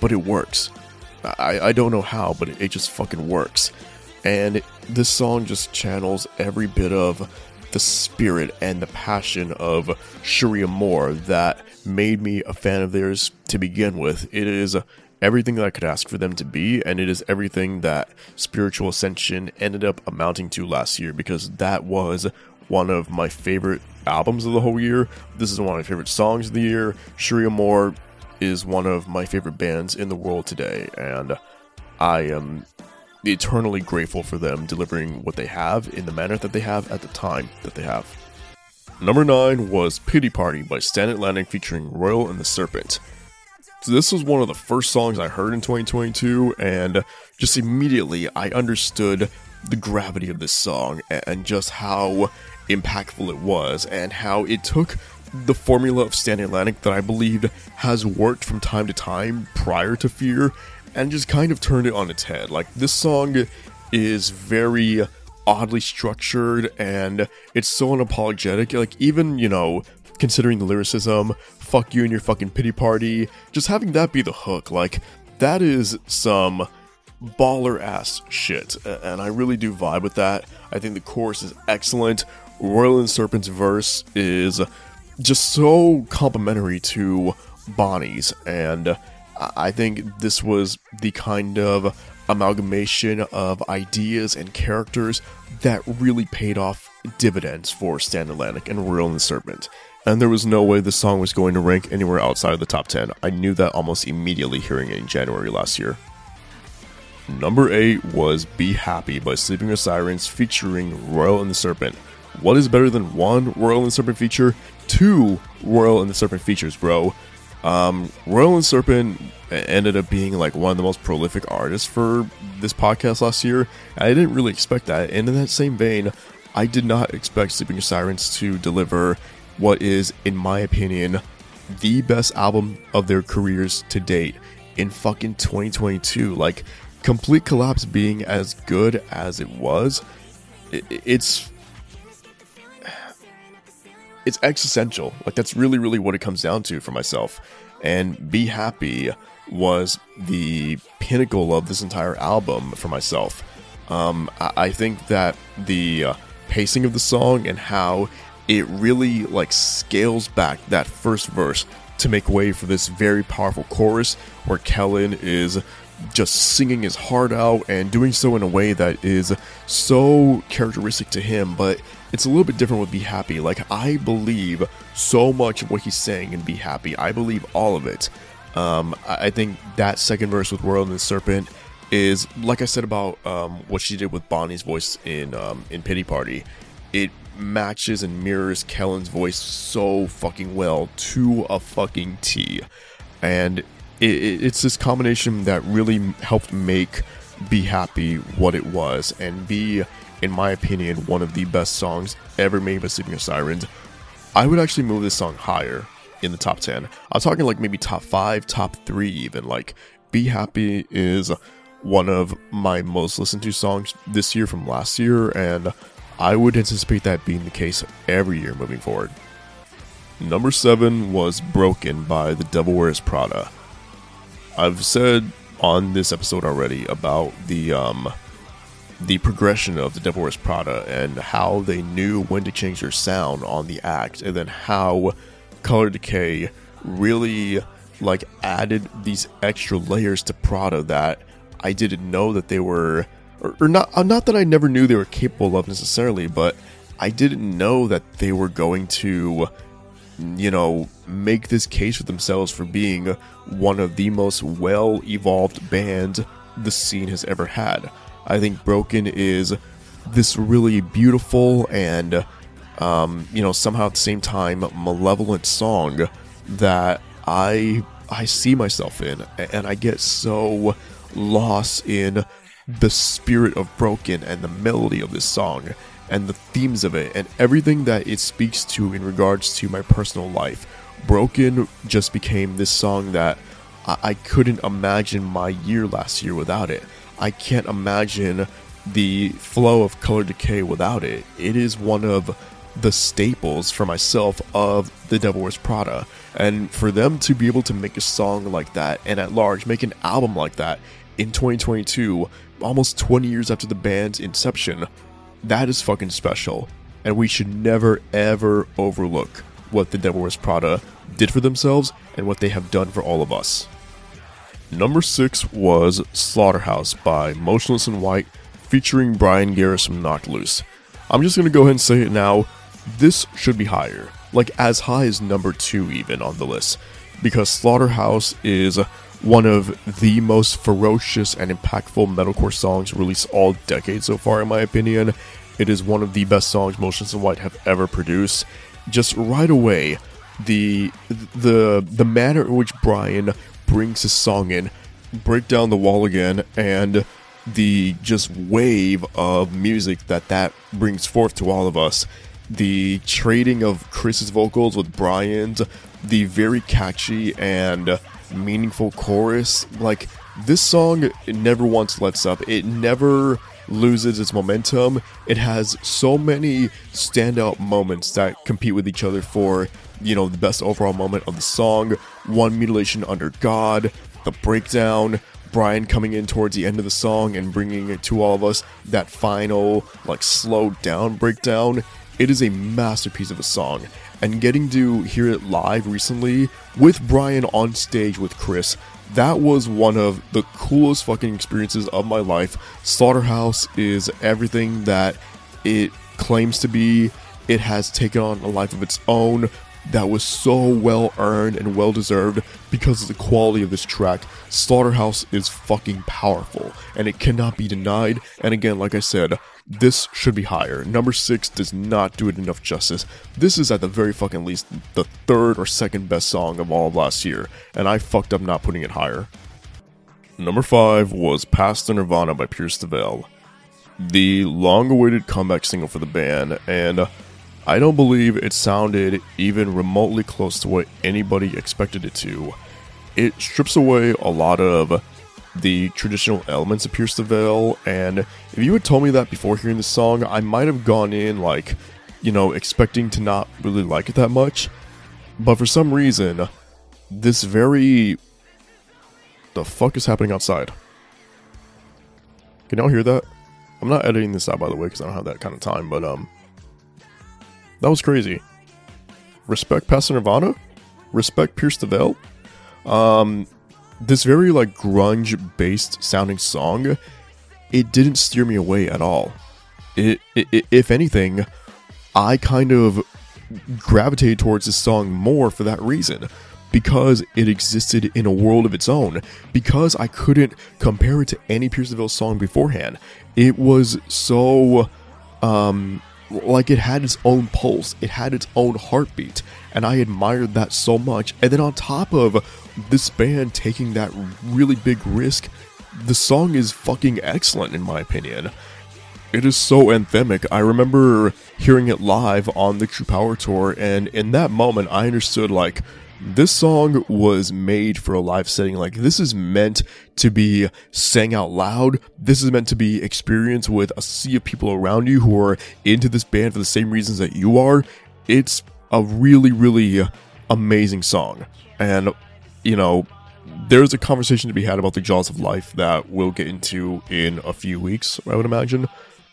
but it works. I, I don't know how, but it just fucking works. And it, this song just channels every bit of the spirit and the passion of Sharia Moore that made me a fan of theirs to begin with. It is everything that I could ask for them to be, and it is everything that Spiritual Ascension ended up amounting to last year, because that was one of my favorite albums of the whole year. This is one of my favorite songs of the year. Sharia Moore is one of my favorite bands in the world today, and I am eternally grateful for them delivering what they have in the manner that they have at the time that they have. Number nine was Pity Party by Stan Atlantic featuring Royal and the Serpent. So this was one of the first songs I heard in twenty twenty-two, and just immediately I understood the gravity of this song and just how impactful it was, and how it took the formula of Stan Atlantic that I believed has worked from time to time prior to Fear, and just kind of turned it on its head. Like, this song is very oddly structured, and it's so unapologetic. Like, even, you know, considering the lyricism, fuck you and your fucking pity party, just having that be the hook, like, that is some baller ass shit, and I really do vibe with that. I think the chorus is excellent. Royal and Serpent's verse is just so complimentary to Bonnie's, and I think this was the kind of amalgamation of ideas and characters that really paid off dividends for Stan Atlantic and Royal and the Serpent, and there was no way the song was going to rank anywhere outside of the top ten. I knew that almost immediately hearing it in January last year. Number eight was Be Happy by Sleeping With Sirens featuring Royal and the Serpent. What is better than one Royal and Serpent feature? Two Royal and the Serpent features, bro. Um, Royal and Serpent ended up being like one of the most prolific artists for this podcast last year. I didn't really expect that. And in that same vein, I did not expect Sleeping With Sirens to deliver what is, in my opinion, the best album of their careers to date in fucking twenty twenty-two. Like, Complete Collapse being as good as it was, it's it's existential. Like, that's really, really what it comes down to for myself. And Be Happy was the pinnacle of this entire album for myself. Um, I think that the pacing of the song and how it really, like, scales back that first verse to make way for this very powerful chorus where Kellen is just singing his heart out and doing so in a way that is so characteristic to him, but it's a little bit different with Be Happy. Like, I believe so much of what he's saying in Be Happy. I believe all of it. Um, I think that second verse with World and the Serpent is, like I said about um, what she did with Bonnie's voice in um, in Pity Party, it matches and mirrors Kellen's voice so fucking well to a fucking T. And it's this combination that really helped make Be Happy what it was, and be, in my opinion, one of the best songs ever made by Sleeping With Sirens. I would actually move this song higher in the top ten. I'm talking like maybe top five, top three even. Like, Be Happy is one of my most listened to songs this year from last year, and I would anticipate that being the case every year moving forward. Number seven was Broken by The Devil Wears Prada. I've said on this episode already about the um, the progression of The Devil Wears Prada and how they knew when to change their sound on the act, and then how Color Decay really, like, added these extra layers to Prada that I didn't know that they were, or, or not not that I never knew they were capable of necessarily, but I didn't know that they were going to, you know, make this case for themselves for being one of the most well-evolved bands the scene has ever had. I think Broken is this really beautiful and, um, you know, somehow at the same time, malevolent song that I I see myself in, and I get so lost in the spirit of Broken and the melody of this song and the themes of it and everything that it speaks to in regards to my personal life. Broken just became this song that I, I couldn't imagine my year last year without it. I can't imagine the flow of Color Decay without it. It is one of the staples for myself of The Devil Wears Prada. And for them to be able to make a song like that, and at large make an album like that in twenty twenty-two, almost twenty years after the band's inception, that is fucking special, and we should never, ever overlook what The Devil Wears Prada did for themselves and what they have done for all of us. Number six was Slaughterhouse by Motionless in White featuring Brian Garris from Knocked Loose. I'm just going to go ahead and say it now, this should be higher, like as high as number two even on the list, because Slaughterhouse is one of the most ferocious and impactful metalcore songs released all decade so far, in my opinion. It is one of the best songs Motionless in White have ever produced. Just right away, the the the manner in which Brian brings his song in, Break Down the Wall Again, and the just wave of music that that brings forth to all of us. The trading of Chris's vocals with Brian's, the very catchy and meaningful chorus. Like, this song never once lets up. It never loses its momentum. It has so many standout moments that compete with each other for, you know, the best overall moment of the song. One Mutilation Under God, the breakdown, Brian coming in towards the end of the song and bringing it to all of us, that final, like, slow down breakdown. It is a masterpiece of a song. And getting to hear it live recently with Brian on stage with Chris, that was one of the coolest fucking experiences of my life. Slaughterhouse is everything that it claims to be. It has taken on a life of its own. that was so well earned and well deserved because of the quality of this track. Slaughterhouse is fucking powerful and it cannot be denied. And again, like I said, this should be higher. Number six does not do it enough justice. This is at the very fucking least the third or second best song of all of last year, and I fucked up not putting it higher. Number five was Past the Nirvana by Pierce the Veil, the long-awaited comeback single for the band, and I don't believe it sounded even remotely close to what anybody expected it to. It strips away a lot of the traditional elements of Pierce the Veil, and if you had told me that before hearing this song, I might have gone in, like, you know, expecting to not really like it that much. But for some reason, this very... the fuck is happening outside? Can y'all hear that? I'm not editing this out, by the way, because I don't have that kind of time, but, um... that was crazy. Respect Past the Nirvana? Respect Pierce the Veil? Um... This very, like, grunge-based sounding song, it didn't steer me away at all. It, it, if anything, I kind of gravitated towards this song more for that reason, because it existed in a world of its own, because I couldn't compare it to any Pierce the Veil song beforehand. It was so, um, like, it had its own pulse, it had its own heartbeat, and I admired that so much. And then on top of this band taking that really big risk, the song is fucking excellent in my opinion. It is so anthemic. I remember hearing it live on the True Power Tour, and in that moment I understood, like, this song was made for a live setting. Like, this is meant to be sang out loud. This is meant to be experienced with a sea of people around you who are into this band for the same reasons that you are. It's a really, really amazing song. And, you know, there's a conversation to be had about the jaws of life that we'll get into in a few weeks, I would imagine.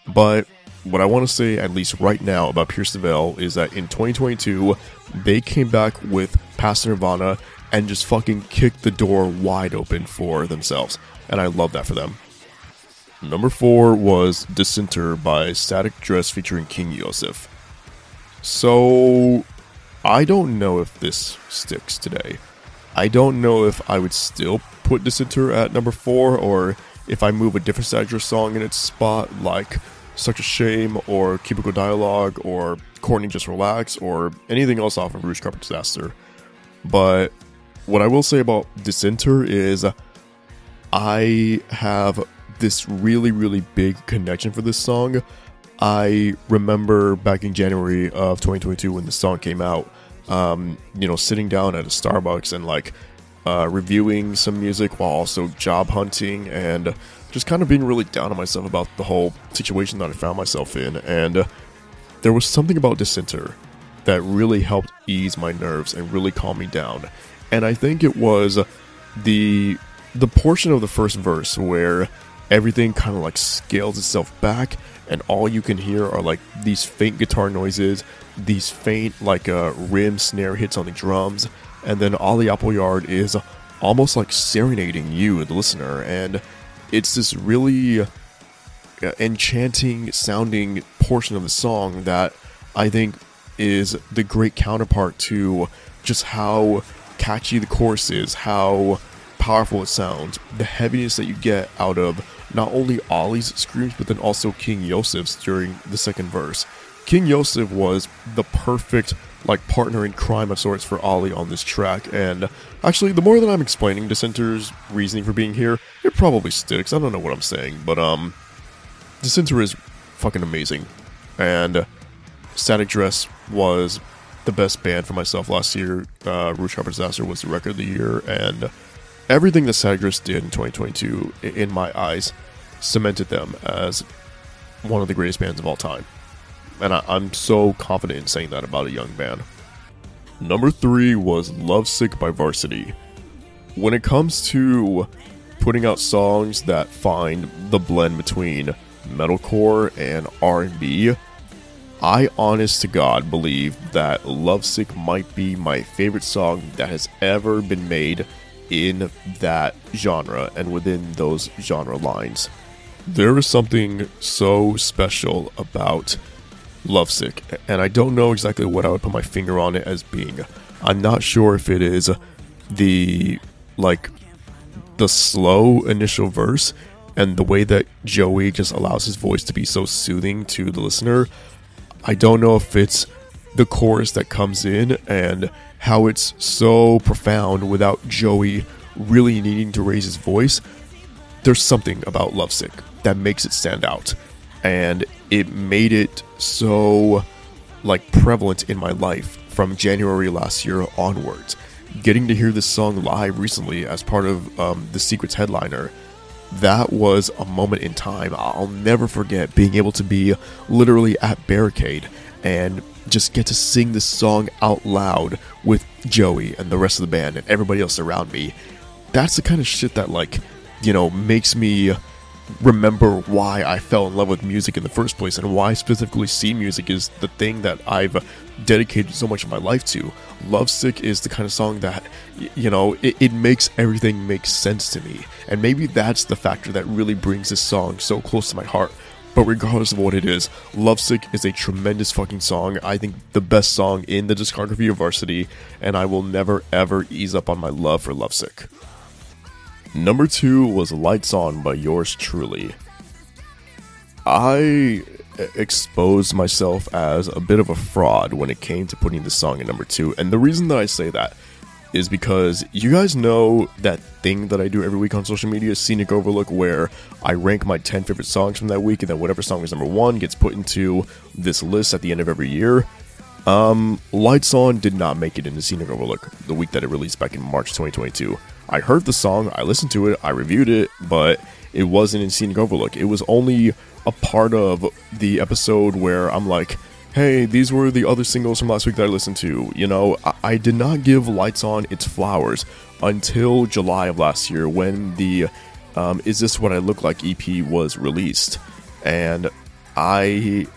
But what I want to say, at least right now, about Pierce the Veil is that in twenty twenty-two, they came back with Past the Nirvana and just fucking kicked the door wide open for themselves. And I love that for them. Number four was Dissenter by Static Dress featuring King Yosef. So, I don't know if this sticks today. I don't know if I would still put Dissenter at number four, or if I move a different Static Dress song in its spot, like Such a Shame, or Cubicle Dialogue, or Courtney Just Relax, or anything else off of Rouge Carpet Disaster. But what I will say about Dissenter is I have this really, really big connection for this song. I remember back in January of twenty twenty-two when the song came out, um, you know, sitting down at a Starbucks and, like, uh, reviewing some music while also job hunting and just kind of being really down on myself about the whole situation that I found myself in. And uh, there was something about Dissenter that really helped ease my nerves and really calm me down. And I think it was the the portion of the first verse where everything kind of, like, scales itself back, and all you can hear are, like, these faint guitar noises, these faint, like, uh, rim snare hits on the drums, and then Ali Appleyard is almost, like, serenading you, the listener, and it's this really enchanting sounding portion of the song that I think is the great counterpart to just how catchy the chorus is, how powerful it sounds, the heaviness that you get out of not only Ollie's screams, but then also King Yosef's during the second verse. King Yosef was the perfect, like, partner in crime of sorts for Ollie on this track, and actually, the more that I'm explaining Dissenter's reasoning for being here, it probably sticks. I don't know what I'm saying, but, um, Dissenter is fucking amazing, and Static Dress was the best band for myself last year. uh, Rouge Carpet Disaster was the record of the year, and everything that Static Dress did in twenty twenty-two, in my eyes, cemented them as one of the greatest bands of all time. And I, I'm so confident in saying that about a young band. Number three was Lovesick by Varsity. When it comes to putting out songs that find the blend between metalcore and R and B, I honest to God believe that Lovesick might be my favorite song that has ever been made in that genre and within those genre lines. There is something so special about lovesick, and I don't know exactly what I would put my finger on it as being. I'm not sure if it is the, like, the slow initial verse and the way that Joey just allows his voice to be so soothing to the listener. I don't know if it's the chorus that comes in and how it's so profound without Joey really needing to raise his voice. There's something about Lovesick that makes it stand out, and it made it so, like, prevalent in my life from January last year onwards. Getting to hear this song live recently as part of um, The Secret's headliner, that was a moment in time. I'll never forget being able to be literally at Barricade and just get to sing this song out loud with Joey and the rest of the band and everybody else around me. That's the kind of shit that, like, you know, makes me remember why I fell in love with music in the first place, and why specifically C music is the thing that I've dedicated so much of my life to. Lovesick is the kind of song that, you know, it, it makes everything make sense to me, and maybe that's the factor that really brings this song so close to my heart. But regardless of what it is, Lovesick is a tremendous fucking song. I think the best song in the discography of Varsity, and I will never ever ease up on my love for Lovesick. Number two was Lights On by Yours Truly. I exposed myself as a bit of a fraud when it came to putting this song at number two. And the reason that I say that is because you guys know that thing that I do every week on social media, Scenic Overlook, where I rank my ten favorite songs from that week, and then whatever song is number one gets put into this list at the end of every year. Um, Lights On did not make it into Scenic Overlook the week that it released back in March twenty twenty-two. I heard the song, I listened to it, I reviewed it, but it wasn't in Scenic Overlook. It was only a part of the episode where I'm like, hey, these were the other singles from last week that I listened to. You know, I, I did not give Lights On its flowers until July of last year, when the um, Is This What I Look Like E P was released. And I,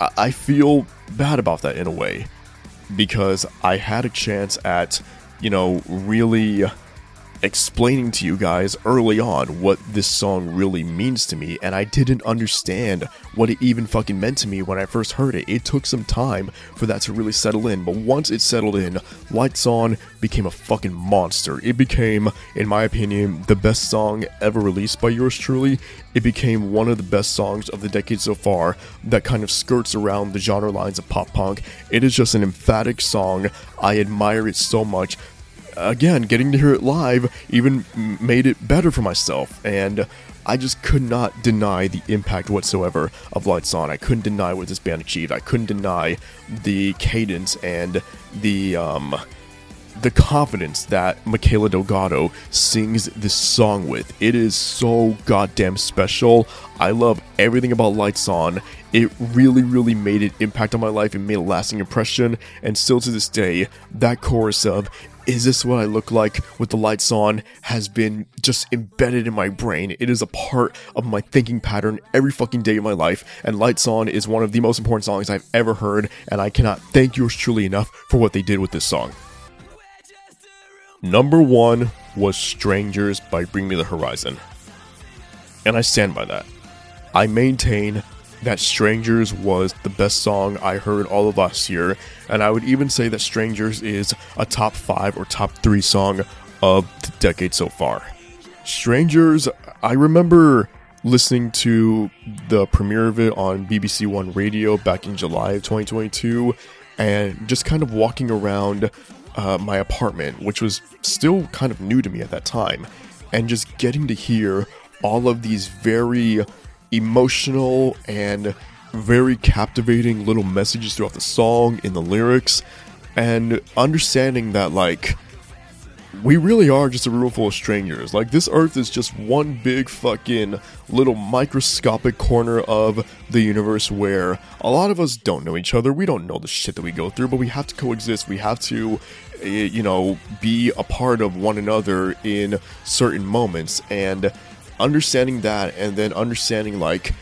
I feel bad about that in a way, because I had a chance at, you know, really explaining to you guys early on what this song really means to me, and I didn't understand what it even fucking meant to me when I first heard it. It took some time for that to really settle in, but once it settled in, Lights On became a fucking monster. It became, in my opinion, the best song ever released by Yours Truly. It became one of the best songs of the decade so far that kind of skirts around the genre lines of pop punk. It is just an emphatic song. I admire it so much. Again, getting to hear it live even made it better for myself, and I just could not deny the impact whatsoever of Lights On. I couldn't deny what this band achieved. I couldn't deny the cadence and the um, the confidence that Michaela Delgado sings this song with. It is so goddamn special. I love everything about Lights On. It really, really made an impact on my life and made a lasting impression, and still to this day, that chorus of Is This What I Look Like with the lights on has been just embedded in my brain. It is a part of my thinking pattern every fucking day of my life, and Lights On is one of the most important songs I've ever heard, and I cannot thank Yours Truly enough for what they did with this song. Number one was Strangers by Bring Me the Horizon, and I stand by that. I maintain that Strangers was the best song I heard all of last year, and I would even say that Strangers is a top five or top three song of the decade so far. Strangers, I remember listening to the premiere of it on B B C One Radio back in July of twenty twenty-two, and just kind of walking around uh, my apartment, which was still kind of new to me at that time, and just getting to hear all of these very emotional and very captivating little messages throughout the song, in the lyrics, and understanding that, like, we really are just a room full of strangers. Like, this earth is just one big fucking little microscopic corner of the universe where a lot of us don't know each other. We don't know the shit that we go through, but we have to coexist. We have to, you know, be a part of one another in certain moments. And understanding that, and then understanding, like,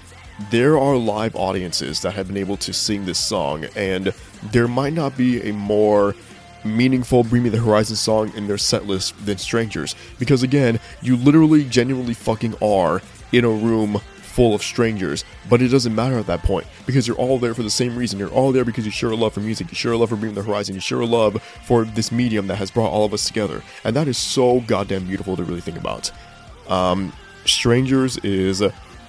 there are live audiences that have been able to sing this song, and there might not be a more meaningful Bring Me the Horizon song in their set list than Strangers, because again, you literally genuinely fucking are in a room full of strangers, but it doesn't matter at that point because you're all there for the same reason. You're all there because you share a love for music, you share a love for Bringing the Horizon, you share a love for this medium that has brought all of us together, and that is so goddamn beautiful to really think about. Um, Strangers is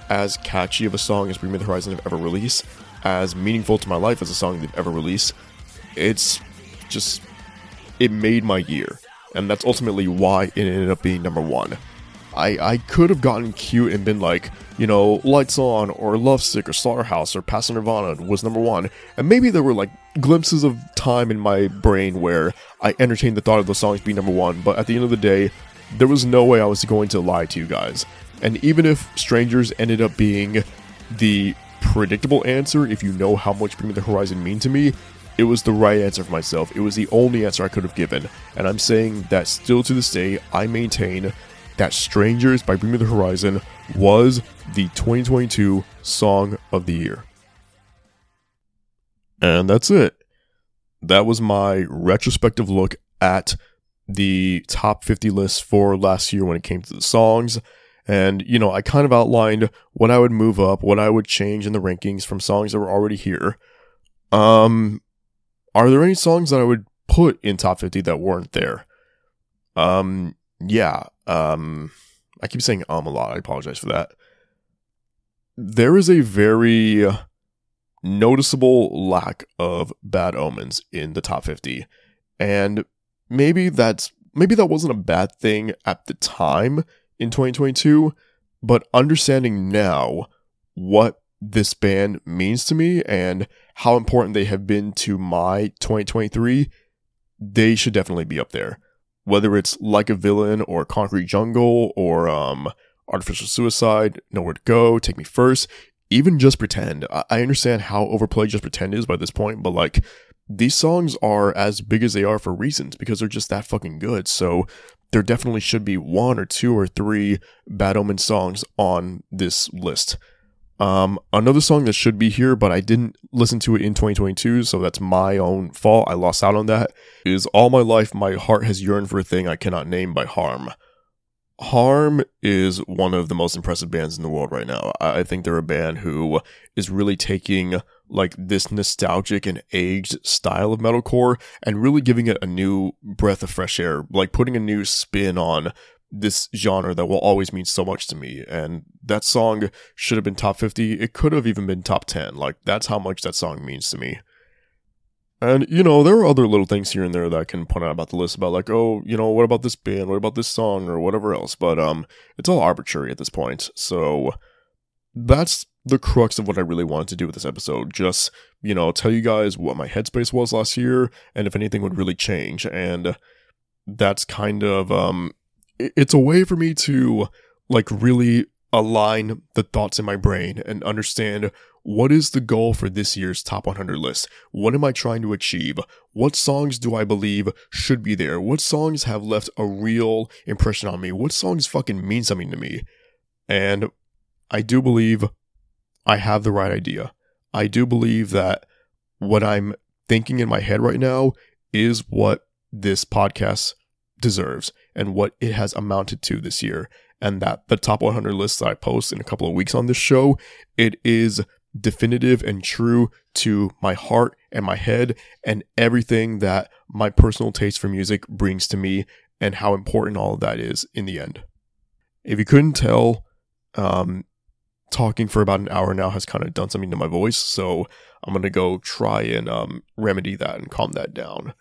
as catchy of a song as Bringing the Horizon have ever released, as meaningful to my life as a song they've ever released. It's just, it made my year, and that's ultimately why it ended up being number one. I, I could have gotten cute and been like, you know, Lights On or Lovesick or Slaughterhouse or Past Nirvana was number one. And maybe there were like glimpses of time in my brain where I entertained the thought of those songs being number one. But at the end of the day, there was no way I was going to lie to you guys. And even if Strangers ended up being the predictable answer, if you know how much Bring Me the Horizon mean to me, it was the right answer for myself. It was the only answer I could have given. And I'm saying that still to this day, I maintain that Strangers by Bring Me the Horizon was the twenty twenty-two Song of the Year. And that's it. That was my retrospective look at the top fifty list for last year when it came to the songs. And, you know, I kind of outlined what I would move up, what I would change in the rankings from songs that were already here. Um, are there any songs that I would put in top fifty that weren't there? Um, yeah. Um, I keep saying um a lot. I apologize for that. There is a very noticeable lack of Bad Omens in the top fifty. And maybe that's, maybe that wasn't a bad thing at the time in twenty twenty-two, but understanding now what this band means to me and how important they have been to my twenty twenty-three, they should definitely be up there. Whether it's Like a Villain or Concrete Jungle or um, Artificial Suicide, Nowhere to Go, Take Me First, even Just Pretend. I-, I understand how overplayed Just Pretend is by this point, but like, these songs are as big as they are for reasons because they're just that fucking good. So there definitely should be one or two or three Bad Omen songs on this list. Um, another song that should be here, but I didn't listen to it in twenty twenty-two, so that's my own fault. I lost out on that. It is All My Life My Heart Has Yearned for a Thing I Cannot Name by Harm. Harm is one of the most impressive bands in the world right now. I think they're a band who is really taking like this nostalgic and aged style of metalcore and really giving it a new breath of fresh air, like putting a new spin on this genre that will always mean so much to me. And that song should have been top fifty. It could have even been top ten. Like, that's how much that song means to me. And, you know, there are other little things here and there that I can point out about the list about like, oh, you know, what about this band? What about this song or whatever else? But um, it's all arbitrary at this point. So that's the crux of what I really wanted to do with this episode. Just, you know, tell you guys what my headspace was last year and if anything would really change. And that's kind of, um, it's a way for me to like really align the thoughts in my brain and understand what is the goal for this year's top one hundred list. What am I trying to achieve? What songs do I believe should be there? What songs have left a real impression on me? What songs fucking mean something to me? And I do believe I have the right idea. I do believe that what I'm thinking in my head right now is what this podcast deserves and what it has amounted to this year, and that the top one hundred list that I post in a couple of weeks on this show, it is definitive and true to my heart and my head and everything that my personal taste for music brings to me and how important all of that is in the end. If you couldn't tell, um talking for about an hour now has kind of done something to my voice, so I'm gonna go try and um remedy that and calm that down.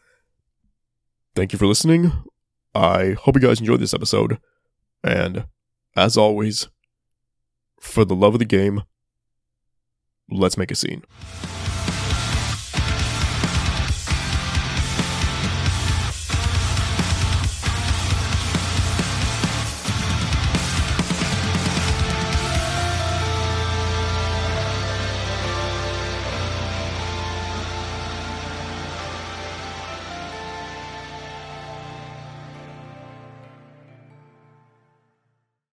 Thank you for listening. I hope you guys enjoyed this episode. And as always, for the love of the game, let's make a scene.